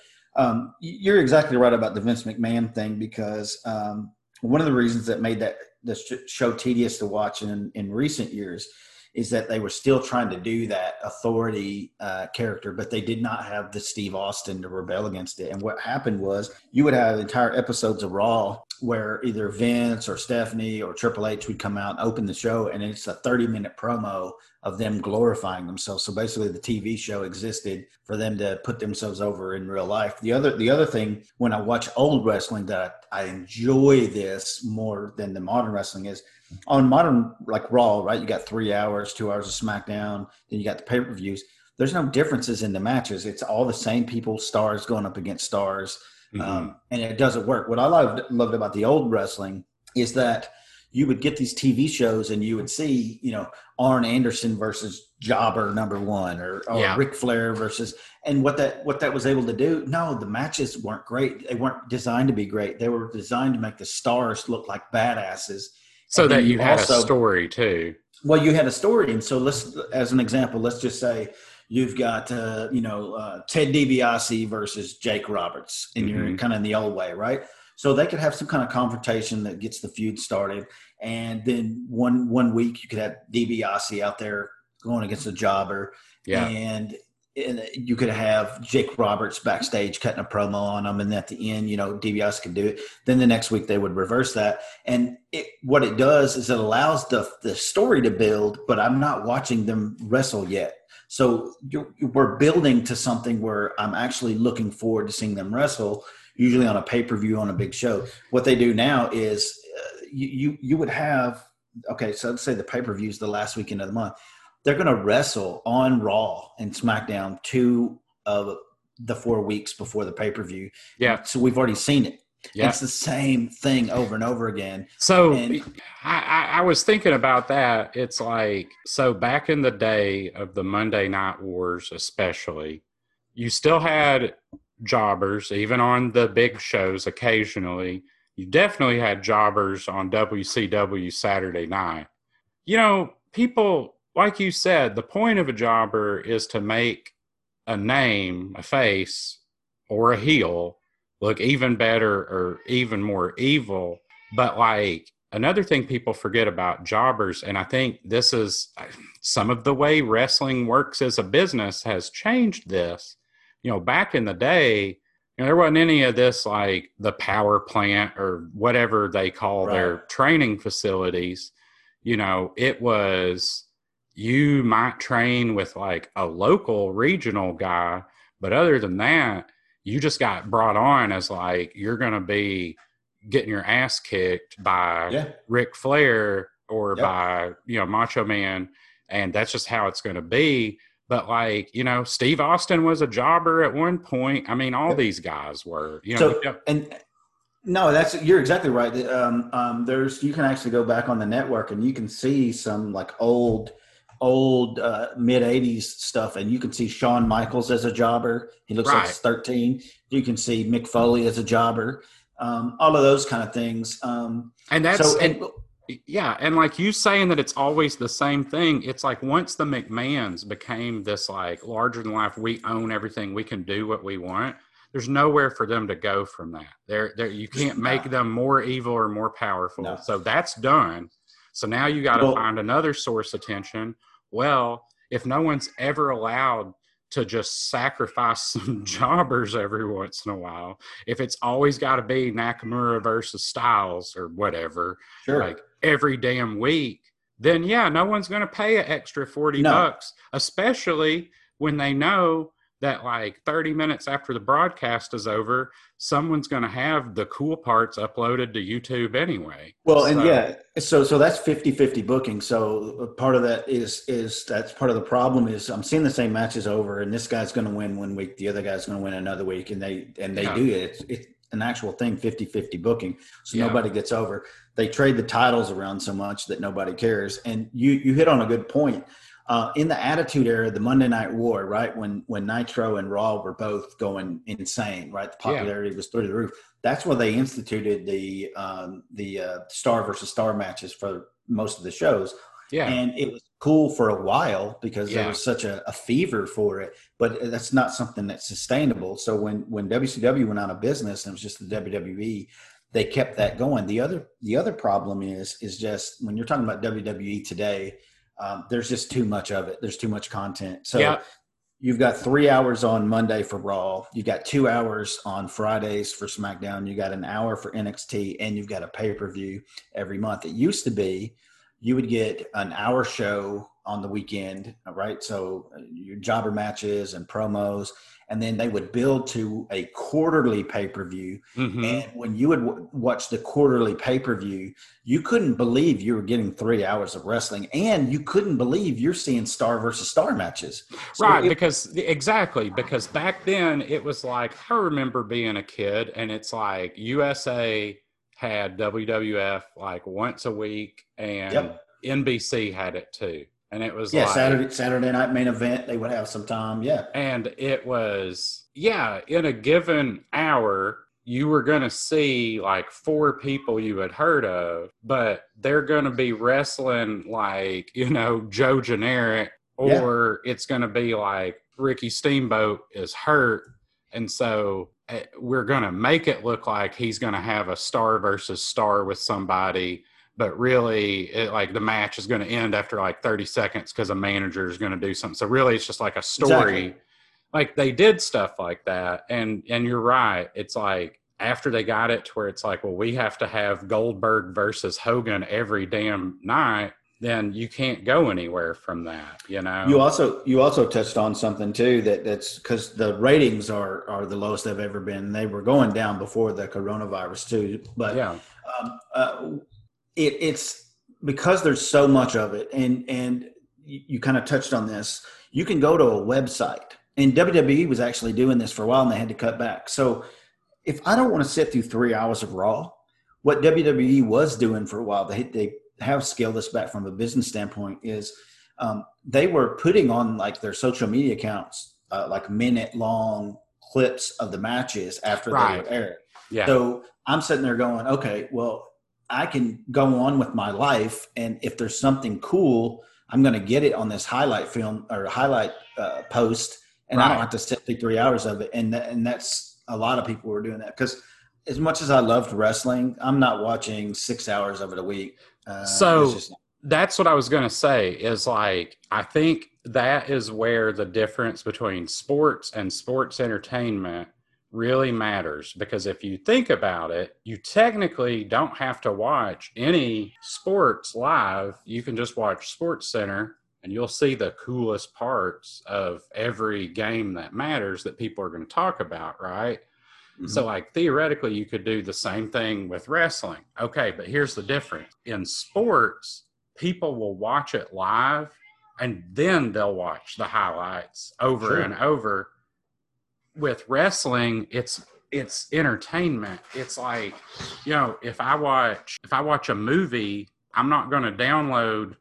you're exactly right about the Vince McMahon thing, because one of the reasons that made that the show tedious to watch in recent years is that they were still trying to do that authority character, but they did not have the Steve Austin to rebel against it. And what happened was you would have entire episodes of Raw where either Vince or Stephanie or Triple H would come out and open the show, and it's a 30-minute promo of them glorifying themselves. So basically the TV show existed for them to put themselves over in real life. The other thing, when I watch old wrestling, that I enjoy this more than the modern wrestling is, on modern, like Raw, right? You got 3 hours, 2 hours of SmackDown, then you got the pay-per-views. There's no differences in the matches. It's all the same people, stars going up against stars, and it doesn't work. What I loved about the old wrestling is that you would get these TV shows and you would see, you know, Arn Anderson versus Jobber #1 or Ric Flair versus, and what that was able to do. No, the matches weren't great. They weren't designed to be great. They were designed to make the stars look like badasses. So that you had a story too. Well, you had a story. And so as an example, let's just say you've got, Ted DiBiase versus Jake Roberts, and you're kind of in the old way, right? So they could have some kind of confrontation that gets the feud started. And then one week you could have DiBiase out there going against a jobber. Yeah. And you could have Jake Roberts backstage cutting a promo on them, and at the end, you know, DiBiase could do it. Then the next week they would reverse that, and what it does is it allows the story to build, but I'm not watching them wrestle yet. So we're building to something where I'm actually looking forward to seeing them wrestle, usually on a pay-per-view on a big show. What they do now is you would have – okay, so let's say the pay-per-view is the last weekend of the month. They're going to wrestle on Raw and SmackDown 2 of the 4 weeks before the pay-per-view. Yeah. So we've already seen it. Yeah. It's the same thing over and over again. So I was thinking about that. It's like, so back in the day of the Monday Night Wars especially, you still had jobbers, even on the big shows occasionally. You definitely had jobbers on WCW Saturday night. You know, people... Like you said, the point of a jobber is to make a name, a face, or a heel look even better or even more evil. But like another thing people forget about jobbers, and I think this is some of the way wrestling works as a business has changed this. You know, back in the day, you know, there wasn't any of this like the power plant or whatever they call their training facilities. You know, it was... You might train with like a local regional guy, but other than that, you just got brought on as like, you're going to be getting your ass kicked by Ric Flair or by, you know, Macho Man. And that's just how it's going to be. But like, you know, Steve Austin was a jobber at one point. I mean, all these guys were, you know, No, you're exactly right. You can actually go back on the network and you can see some like old mid-'80s stuff, and you can see Shawn Michaels as a jobber. He looks like he's 13. You can see Mick Foley as a jobber, all of those kind of things. And like you saying that it's always the same thing, it's like once the McMahons became this like larger than life, we own everything, we can do what we want, there's nowhere for them to go from that. You can't make them more evil or more powerful. No. So that's done. So now you got to find another source of tension. Well, if no one's ever allowed to just sacrifice some jobbers every once in a while, if it's always got to be Nakamura versus Styles or whatever, like every damn week, then yeah, no one's going to pay an extra $40, especially when they know that like 30 minutes after the broadcast is over, someone's going to have the cool parts uploaded to YouTube anyway. Well, and so that's 50-50 booking. So part of that is that's part of the problem is I'm seeing the same matches over, and this guy's going to win one week, the other guy's going to win another week, and they do it. It's an actual thing, 50-50 booking. So nobody gets over. They trade the titles around so much that nobody cares. And you hit on a good point. In the Attitude Era, the Monday Night War, right, when Nitro and Raw were both going insane, right, the popularity was through the roof. That's where they instituted the star versus star matches for most of the shows. Yeah. And it was cool for a while because there was such a fever for it, but that's not something that's sustainable. So when WCW went out of business and it was just the WWE, they kept that going. The other problem is just when you're talking about WWE today, there's just too much of it. There's too much content. So you've got 3 hours on Monday for Raw. You've got 2 hours on Fridays for SmackDown. You got an hour for NXT, and you've got a pay-per-view every month. It used to be you would get an hour show on the weekend, right? So your jobber matches and promos, and then they would build to a quarterly pay-per-view. Mm-hmm. And when you would watch the quarterly pay-per-view, you couldn't believe you were getting 3 hours of wrestling, and you couldn't believe you're seeing star versus star matches. So right, because back then it was like, I remember being a kid, and it's like USA had WWF like once a week, and NBC had it too. And it was Saturday night main event they would have some time. Yeah. And it was, in a given hour, you were going to see like four people you had heard of, but they're going to be wrestling like, Joe Generic, or it's going to be like Ricky Steamboat is hurt. And so we're going to make it look like he's going to have a star versus star with somebody. But really, the match is going to end after, 30 seconds because a manager is going to do something. So really, it's just, a story. Exactly. They did stuff like that. And you're right. It's, after they got it to where it's, we have to have Goldberg versus Hogan every damn night, then you can't go anywhere from that, You also touched on something, too, that's because the ratings are the lowest they've ever been. They were going down before the coronavirus, too. But, It's because there's so much of it, and you kind of touched on this. You can go to a website, and WWE was actually doing this for a while, and they had to cut back. So if I don't want to sit through 3 hours of Raw, what WWE was doing for a while, they have scaled this back from a business standpoint, is they were putting on their social media accounts minute-long clips of the matches after they were aired. Yeah. So I'm sitting there going, okay, well, I can go on with my life, and if there's something cool, I'm going to get it on this highlight film or highlight post, and I don't have to sit through 3 hours of it. And that's a lot of people were doing that because as much as I loved wrestling, I'm not watching 6 hours of it a week. That's what I was going to say is I think that is where the difference between sports and sports entertainment really matters, because if you think about it, you technically don't have to watch any sports live. You can just watch Sports Center and you'll see the coolest parts of every game that matters that people are going to talk about, right? Mm-hmm. So theoretically you could do the same thing with wrestling. Okay, but here's the difference. In sports, people will watch it live and then they'll watch the highlights over and over. With wrestling, it's entertainment. It's if I watch a movie, I'm not going to download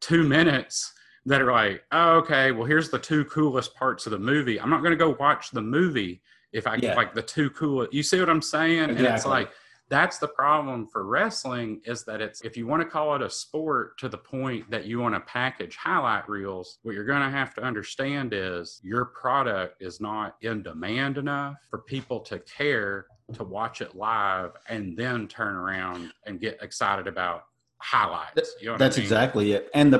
2 minutes that are here's the two coolest parts of the movie. I'm not going to go watch the movie if I get the two coolest. You see what I'm saying? Exactly. And it's that's the problem for wrestling is that it's, if you want to call it a sport to the point that you want to package highlight reels, what you're going to have to understand is your product is not in demand enough for people to care to watch it live and then turn around and get excited about highlights. You know what I mean? That's exactly it. And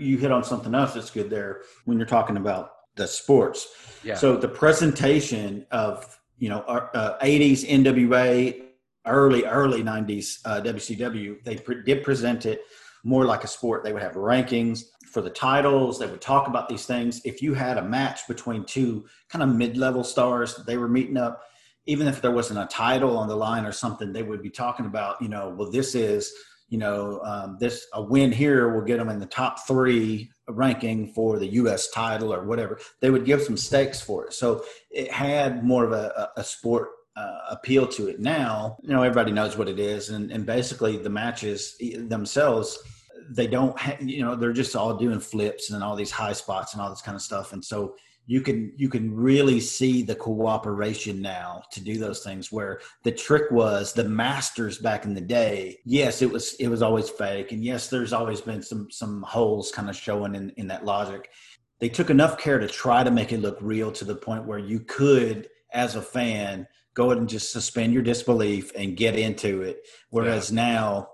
you hit on something else that's good there when you're talking about the sports. Yeah. So the presentation of, 80s NWA, early 90s WCW, they did present it more like a sport. They would have rankings for the titles. They would talk about these things. If you had a match between two kind of mid-level stars, they were meeting up. Even if there wasn't a title on the line or something, they would be talking about, you know, well, this is, you know, this a win here will get them in the top three ranking for the U.S. title or whatever. They would give some stakes for it. So it had more of a sport appeal to it. Now, you know, everybody knows what it is. And basically the matches themselves, they don't, you know, they're just all doing flips and all these high spots and all this kind of stuff. And so you can really see the cooperation now to do those things, where the trick was the masters back in the day. Yes, it was always fake. And yes, there's always been some holes kind of showing in that logic. They took enough care to try to make it look real, to the point where you could, as a fan, go ahead and just suspend your disbelief and get into it. Whereas now,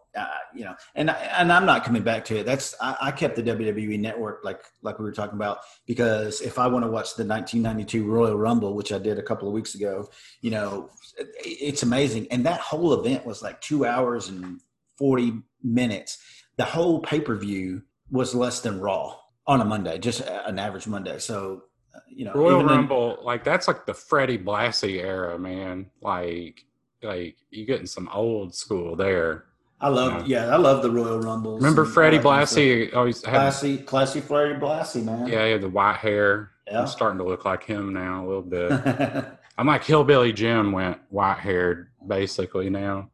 you know, and I'm not coming back to it. I kept the WWE Network, like we were talking about, because if I want to watch the 1992 Royal Rumble, which I did a couple of weeks ago, you know, it's amazing. And that whole event was like 2 hours and 40 minutes. The whole pay-per-view was less than Raw on a Monday, just an average Monday. So, you know, Royal Rumble, that's like the Freddie Blassie era, man. Like you're getting some old school there. I love the Royal Rumbles. Remember Freddie Blassie? Always classy Freddie Blassie, man. Yeah, he had the white hair. Yeah. I'm starting to look like him now a little bit. I'm like Hillbilly Jim went white-haired basically now.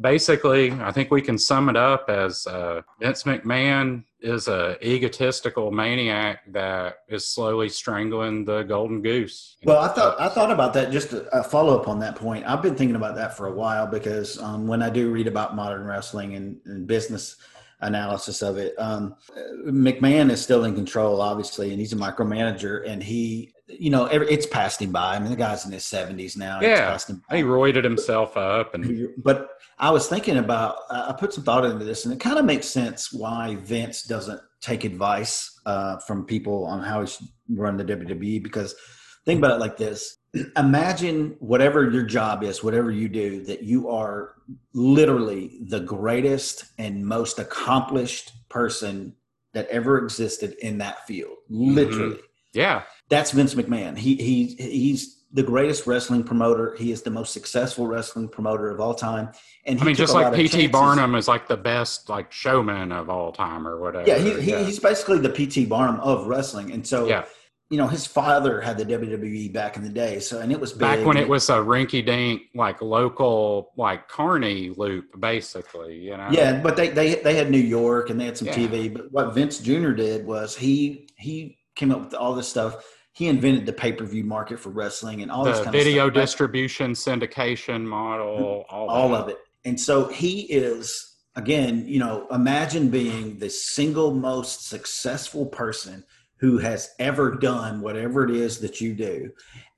Basically, I think we can sum it up as Vince McMahon is a egotistical maniac that is slowly strangling the golden goose. Well, I thought about that. Just a follow up on that point. I've been thinking about that for a while, because when I do read about modern wrestling and business analysis of it, McMahon is still in control, obviously, and he's a micromanager, and he, you know, it's passed him by. I mean, the guy's in his 70s now. Yeah, it's passed him by. He roided himself up. But I was thinking about, I put some thought into this, and it kind of makes sense why Vince doesn't take advice from people on how he should run the WWE, because think about it like this. Imagine whatever your job is, whatever you do, that you are literally the greatest and most accomplished person that ever existed in that field, literally. Mm-hmm. Yeah. That's Vince McMahon. He's the greatest wrestling promoter. He is the most successful wrestling promoter of all time. And I mean, just like P.T. Barnum is like the best showman of all time or whatever. Yeah, he's basically the P.T. Barnum of wrestling. And so, you know, his father had the WWE back in the day. So, and it was big. Back when it was a rinky-dink, local, carny loop, basically, you know? Yeah, but they had New York and they had some TV. But what Vince Jr. did was he came up with all this stuff. He invented the pay-per-view market for wrestling and all this kind of stuff. The video distribution, syndication model, all of it. And so he is, again, you know, imagine being the single most successful person who has ever done whatever it is that you do.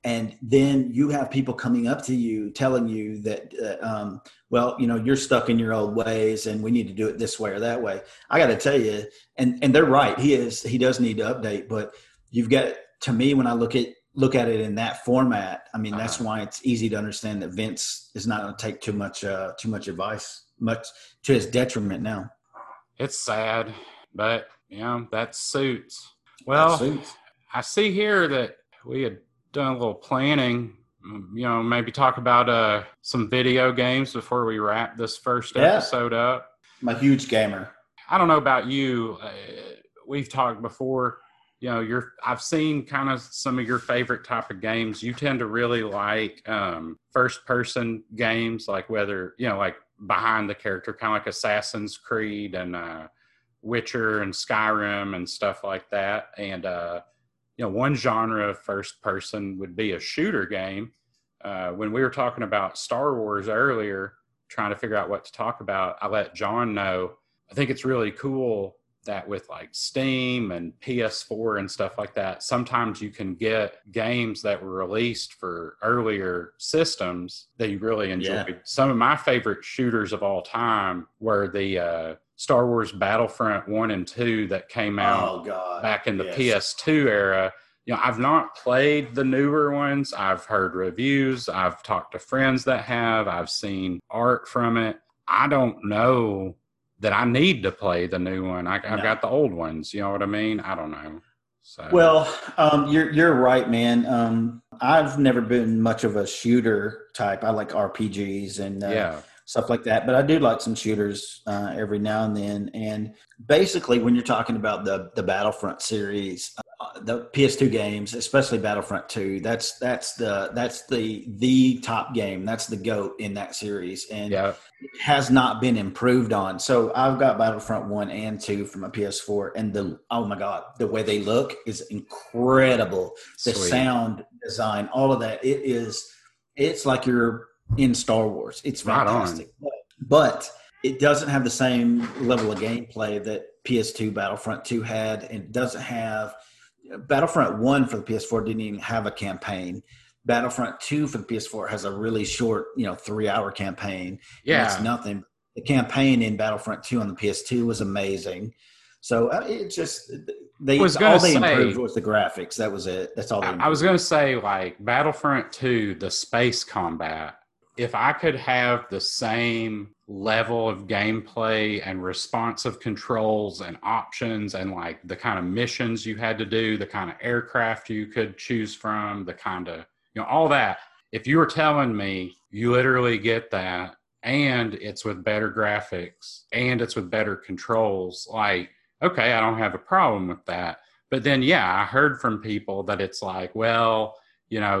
And then you have people coming up to you telling you that, well, you know, you're stuck in your old ways and we need to do it this way or that way. I got to tell you, and they're right. He does need to update, but you've got, to me, when I look at it in that format, I mean, that's why it's easy to understand that Vince is not going to take too much advice, much to his detriment now. It's sad, but yeah, that suits. Well, I see here that we had done a little planning, you know, maybe talk about some video games before we wrap this first episode up. I'm a huge gamer. I don't know about you. We've talked before, you know, I've seen kind of some of your favorite type of games. You tend to really like first-person games, like whether, you know, like behind the character, kind of like Assassin's Creed and Witcher and Skyrim and stuff like that. And you know, one genre of first person would be a shooter game. When we were talking about Star Wars earlier, trying to figure out what to talk about, I let John know, I think it's really cool that with like Steam and PS4 and stuff like that, sometimes you can get games that were released for earlier systems that you really enjoyed. Yeah. Some of my favorite shooters of all time were the Star Wars Battlefront 1 and 2 that came out back in the PS2 era. You know, I've not played the newer ones. I've heard reviews. I've talked to friends that have. I've seen art from it. I don't know that I need to play the new one. I've got the old ones. You know what I mean? I don't know. So. Well, you're right, man. I've never been much of a shooter type. I like RPGs and stuff like that, but I do like some shooters every now and then. And basically, when you're talking about the Battlefront series, the PS2 games, especially Battlefront 2, that's the top game. That's the GOAT in that series, and it has not been improved on. So I've got Battlefront 1 and 2 from a PS4, and oh my God, the way they look is incredible. The sound design, all of that, it's like you're in Star Wars. It's fantastic. Right on. But it doesn't have the same level of gameplay that PS2 Battlefront 2 had, and it doesn't have. Battlefront 1 for the PS4 didn't even have a campaign. Battlefront 2 for the PS4 has a really short, 3-hour campaign. Yeah. It's nothing. The campaign in Battlefront 2 on the PS2 was amazing. So it just, all they improved was the graphics. That was it. That's all they improved. I was going to say, like, Battlefront 2, the space combat, if I could have the same level of gameplay and responsive controls and options and like the kind of missions you had to do, the kind of aircraft you could choose from, the kind of, all that. If you were telling me you literally get that and it's with better graphics and it's with better controls, like, okay, I don't have a problem with that. But then, I heard from people that it's like, well,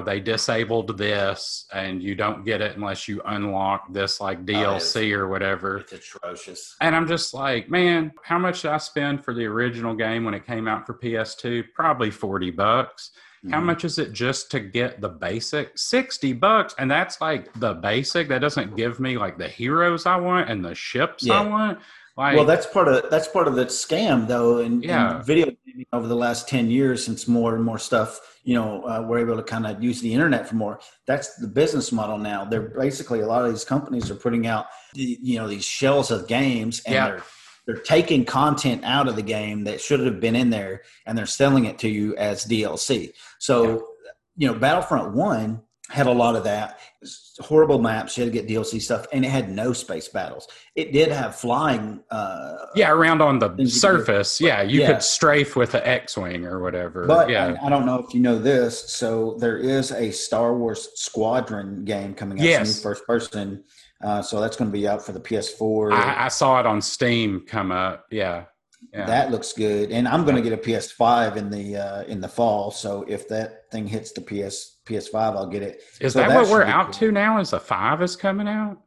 they disabled this and you don't get it unless you unlock this like DLC or whatever. It's atrocious. And I'm just like, man, how much did I spend for the original game when it came out for PS2? Probably $40. Mm-hmm. How much is it just to get the basic? $60. And that's like the basic. That doesn't give me like the heroes I want and the ships I want. Like, well, that's part of the scam, though, in video gaming over the last 10 years, since more and more stuff, we're able to kind of use the internet for more. That's the business model now. They're basically, a lot of these companies are putting out, these shells of games, and they're taking content out of the game that should have been in there, and they're selling it to you as DLC. So, Battlefront 1 had a lot of that. Horrible maps. You had to get DLC stuff, and it had no space battles. It did have flying. Around on the surface. You could strafe with an X-Wing or whatever. But I don't know if you know this. So there is a Star Wars Squadron game coming out. Yes. It's new first person. So that's going to be out for the PS4. I saw it on Steam come up. Yeah. That looks good, and I'm going to get a PS5 in the fall. So if that thing hits the PS5, I'll get it. Is so that what we're out to now? Is the 5 is coming out?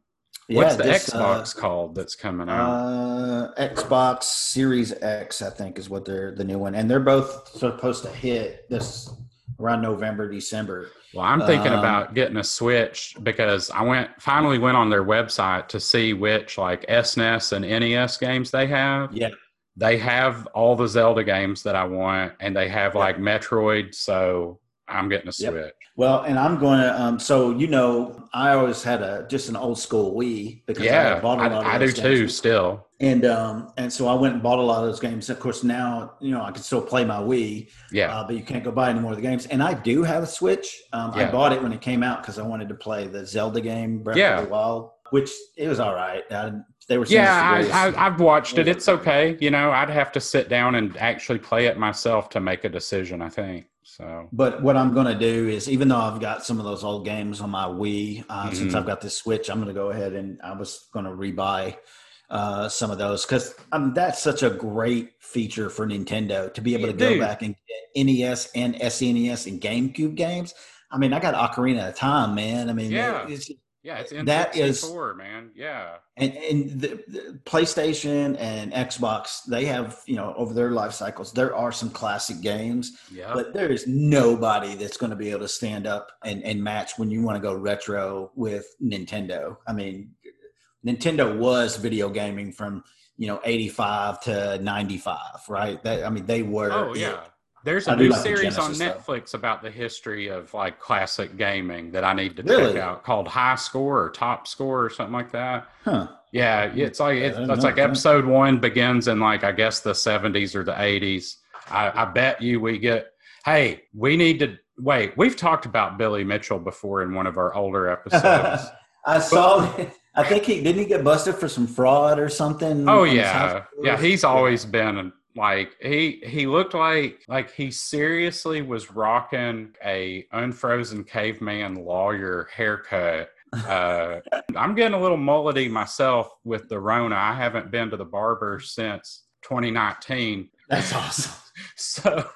What's the Xbox called that's coming out? Xbox Series X, I think, is what they're the new one, and they're both supposed to hit this around November, December. Well, I'm thinking about getting a Switch, because I finally went on their website to see which like SNES and NES games they have. Yeah. They have all the Zelda games that I want, and they have like Metroid, so I'm getting a Switch. Yep. Well, and I'm going to, I always had just an old school Wii, because I bought a lot of those games. I do too, still. And so I went and bought a lot of those games. Of course, now, I can still play my Wii, but you can't go buy any more of the games. And I do have a Switch. I bought it when it came out because I wanted to play the Zelda game, Breath of the Wild, which it was all right. I've watched it. It's okay. I'd have to sit down and actually play it myself to make a decision, I think. So, but what I'm going to do is, even though I've got some of those old games on my Wii, since I've got this Switch, I'm going to go ahead and I was going to rebuy some of those, because that's such a great feature for Nintendo to be able to go back and get NES and SNES and GameCube games. I mean, I got Ocarina of Time, man. I mean, it's N64, man. Yeah. And the PlayStation and Xbox, they have, over their life cycles, there are some classic games, but there is nobody that's going to be able to stand up and match when you want to go retro with Nintendo. I mean, Nintendo was video gaming from, 85 to 95, right? They were. Oh, yeah. There's a new series on Netflix about the history of like classic gaming that I need to check out, called High Score or Top Score or something like that. Huh. Yeah, it's like episode 1 begins in like, I guess, the 70s or the 80s. I bet you we need to wait. We've talked about Billy Mitchell before in one of our older episodes. I saw it. I think he didn't he get busted for some fraud or something? Oh yeah, yeah. He's always been like he looked like he seriously was rocking a unfrozen caveman lawyer haircut. I'm getting a little mullety myself with the Rona. I haven't been to the barber since 2019. That's awesome. So,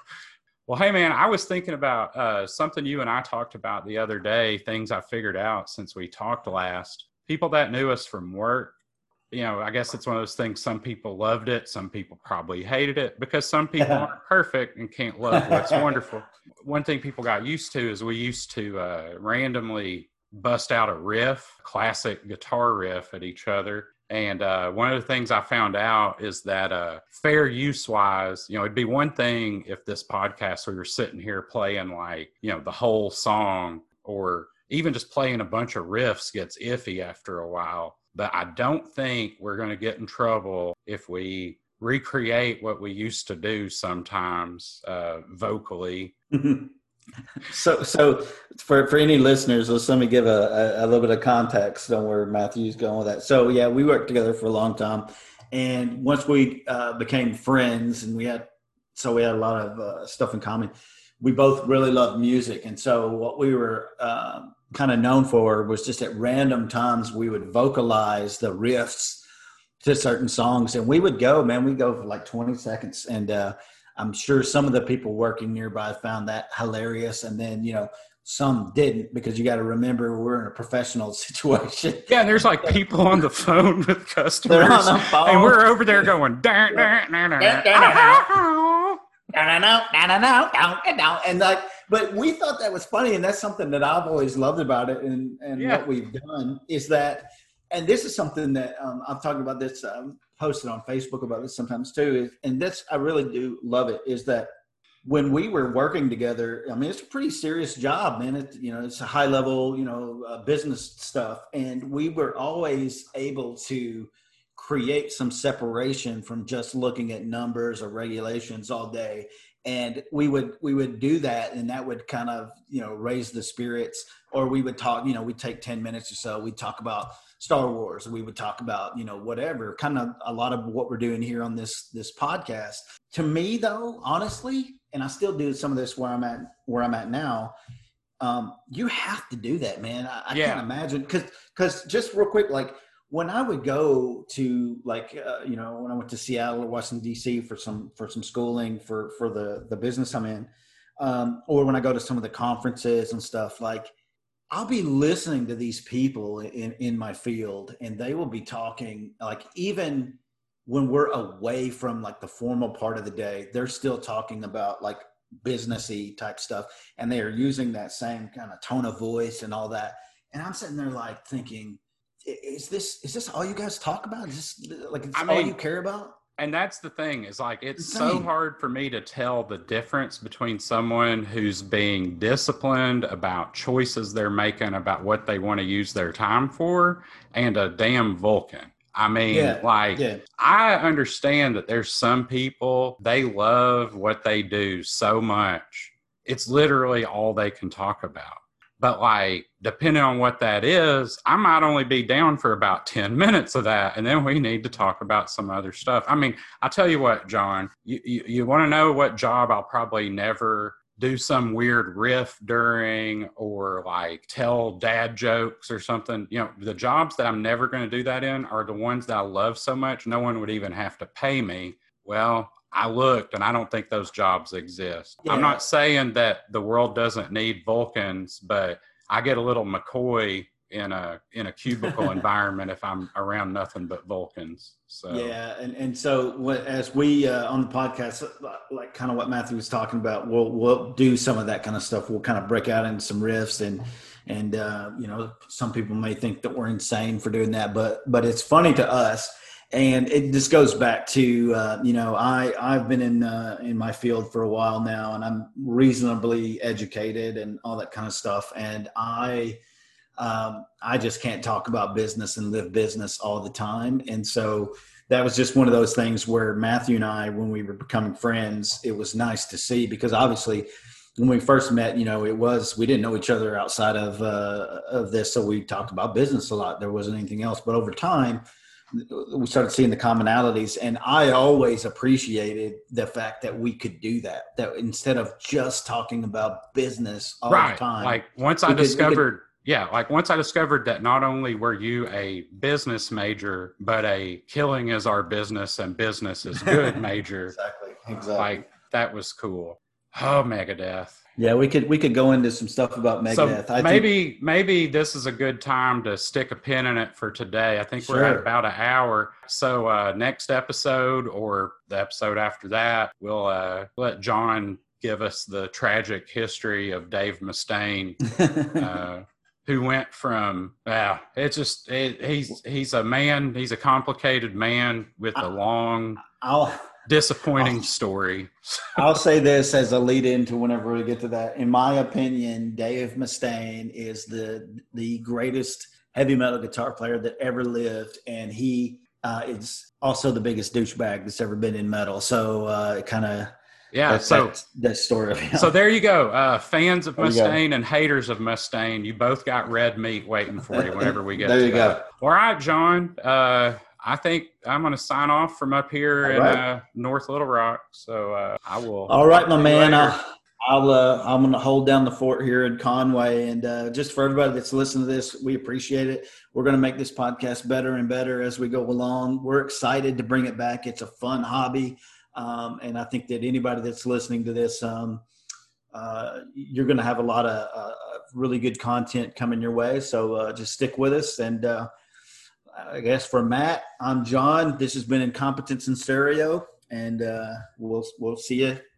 well, hey man, I was thinking about something you and I talked about the other day, things I figured out since we talked last. People that knew us from work, you know, I guess it's one of those things, some people loved it, some people probably hated it, because some people aren't perfect and can't love what's wonderful. One thing people got used to is we used to randomly bust out a riff, classic guitar riff at each other. And one of the things I found out is that fair use-wise, you know, it'd be one thing if this podcast we were sitting here playing like, you know, the whole song, or even just playing a bunch of riffs gets iffy after a while. But I don't think we're going to get in trouble if we recreate what we used to do sometimes vocally. So for any listeners, let me give a little bit of context on where Matthew's going with that. So yeah, we worked together for a long time, and once we became friends, and we had a lot of stuff in common. We both really loved music, and so what we were kind of known for was just at random times we would vocalize the riffs to certain songs, and we'd go for like 20 seconds, and I'm sure some of the people working nearby found that hilarious. And then, you know, some didn't, because you got to remember we're in a professional situation. Yeah. And there's like people on the phone with customers and we're over there going, and like, but we thought that was funny. And that's something that I've always loved about it. And yeah, what we've done is that, and this is something that I've talked about this, posted on Facebook about this sometimes too, and that's, I really do love it, is that when we were working together, I mean, it's a pretty serious job, man. It's, you know, it's a high level, you know, business stuff. And we were always able to create some separation from just looking at numbers or regulations all day. And we would do that, and that would kind of, you know, raise the spirits. Or we would talk, you know, we'd take 10 minutes or so, we'd talk about Star Wars, we would talk about, you know, whatever, kind of a lot of what we're doing here on this podcast. To me though, honestly, and I still do some of this where I'm at now, you have to do that, man. I can't imagine, because just real quick, like, when I would go to, like, you know, when I went to Seattle or Washington, D.C. for some schooling for the business I'm in, or when I go to some of the conferences and stuff, like, I'll be listening to these people in my field, and they will be talking, like, even when we're away from, like, the formal part of the day, they're still talking about, like, businessy type stuff, and they are using that same kind of tone of voice and all that. And I'm sitting there, like, thinking, is this all you guys talk about? Is this, like, it's, I mean, all you care about? And that's the thing, is like, it's so hard for me to tell the difference between someone who's being disciplined about choices they're making about what they want to use their time for, and a damn Vulcan. I mean, I understand that there's some people, they love what they do so much, it's literally all they can talk about. But, like, depending on what that is, I might only be down for about 10 minutes of that, and then we need to talk about some other stuff. I mean, I tell you what, John, you want to know what job I'll probably never do some weird riff during, or, like, tell dad jokes or something. You know, the jobs that I'm never going to do that in are the ones that I love so much, no one would even have to pay me. Well, I looked, and I don't think those jobs exist. Yeah. I'm not saying that the world doesn't need Vulcans, but I get a little McCoy in a cubicle environment if I'm around nothing but Vulcans. So yeah, and so as we on the podcast, like kind of what Matthew was talking about, we'll do some of that kind of stuff. We'll kind of break out into some riffs, and you know, some people may think that we're insane for doing that, but it's funny to us. And it just goes back to, you know, I've been in my field for a while now, and I'm reasonably educated and all that kind of stuff. And I just can't talk about business and live business all the time. And so that was just one of those things where Matthew and I, when we were becoming friends, it was nice to see, because obviously when we first met, you know, it was, we didn't know each other outside of this. So we talked about business a lot. There wasn't anything else, but over time we started seeing the commonalities, and I always appreciated the fact that we could do that, that instead of just talking about business all the time. Like once I discovered, like once I discovered that not only were you a business major, but a killing is our business and business is good major. Exactly. Like that was cool. Oh, Megadeth. Yeah, we could go into some stuff about Megadeth. So maybe this is a good time to stick a pin in it for today. I think we're at about an hour. So next episode or the episode after that, we'll let John give us the tragic history of Dave Mustaine, who went from he's a man. He's a complicated man with a long. Disappointing story. I'll say this as a lead in to whenever we get to that. In my opinion, Dave Mustaine is the greatest heavy metal guitar player that ever lived, and he is also the biggest douchebag that's ever been in metal. So it kind of that story. So there you go. Fans of Mustaine and haters of Mustaine, you both got red meat waiting for you whenever we get to that. All right, John. I think I'm going to sign off from up here in North Little Rock. So I will. All right, my man. I'm going to hold down the fort here in Conway. And just for everybody that's listening to this, we appreciate it. We're going to make this podcast better and better as we go along. We're excited to bring it back. It's a fun hobby. And I think that anybody that's listening to this, you're going to have a lot of really good content coming your way. So just stick with us. And I guess for Matt, I'm John. This has been Incompetence in Stereo, and we'll see you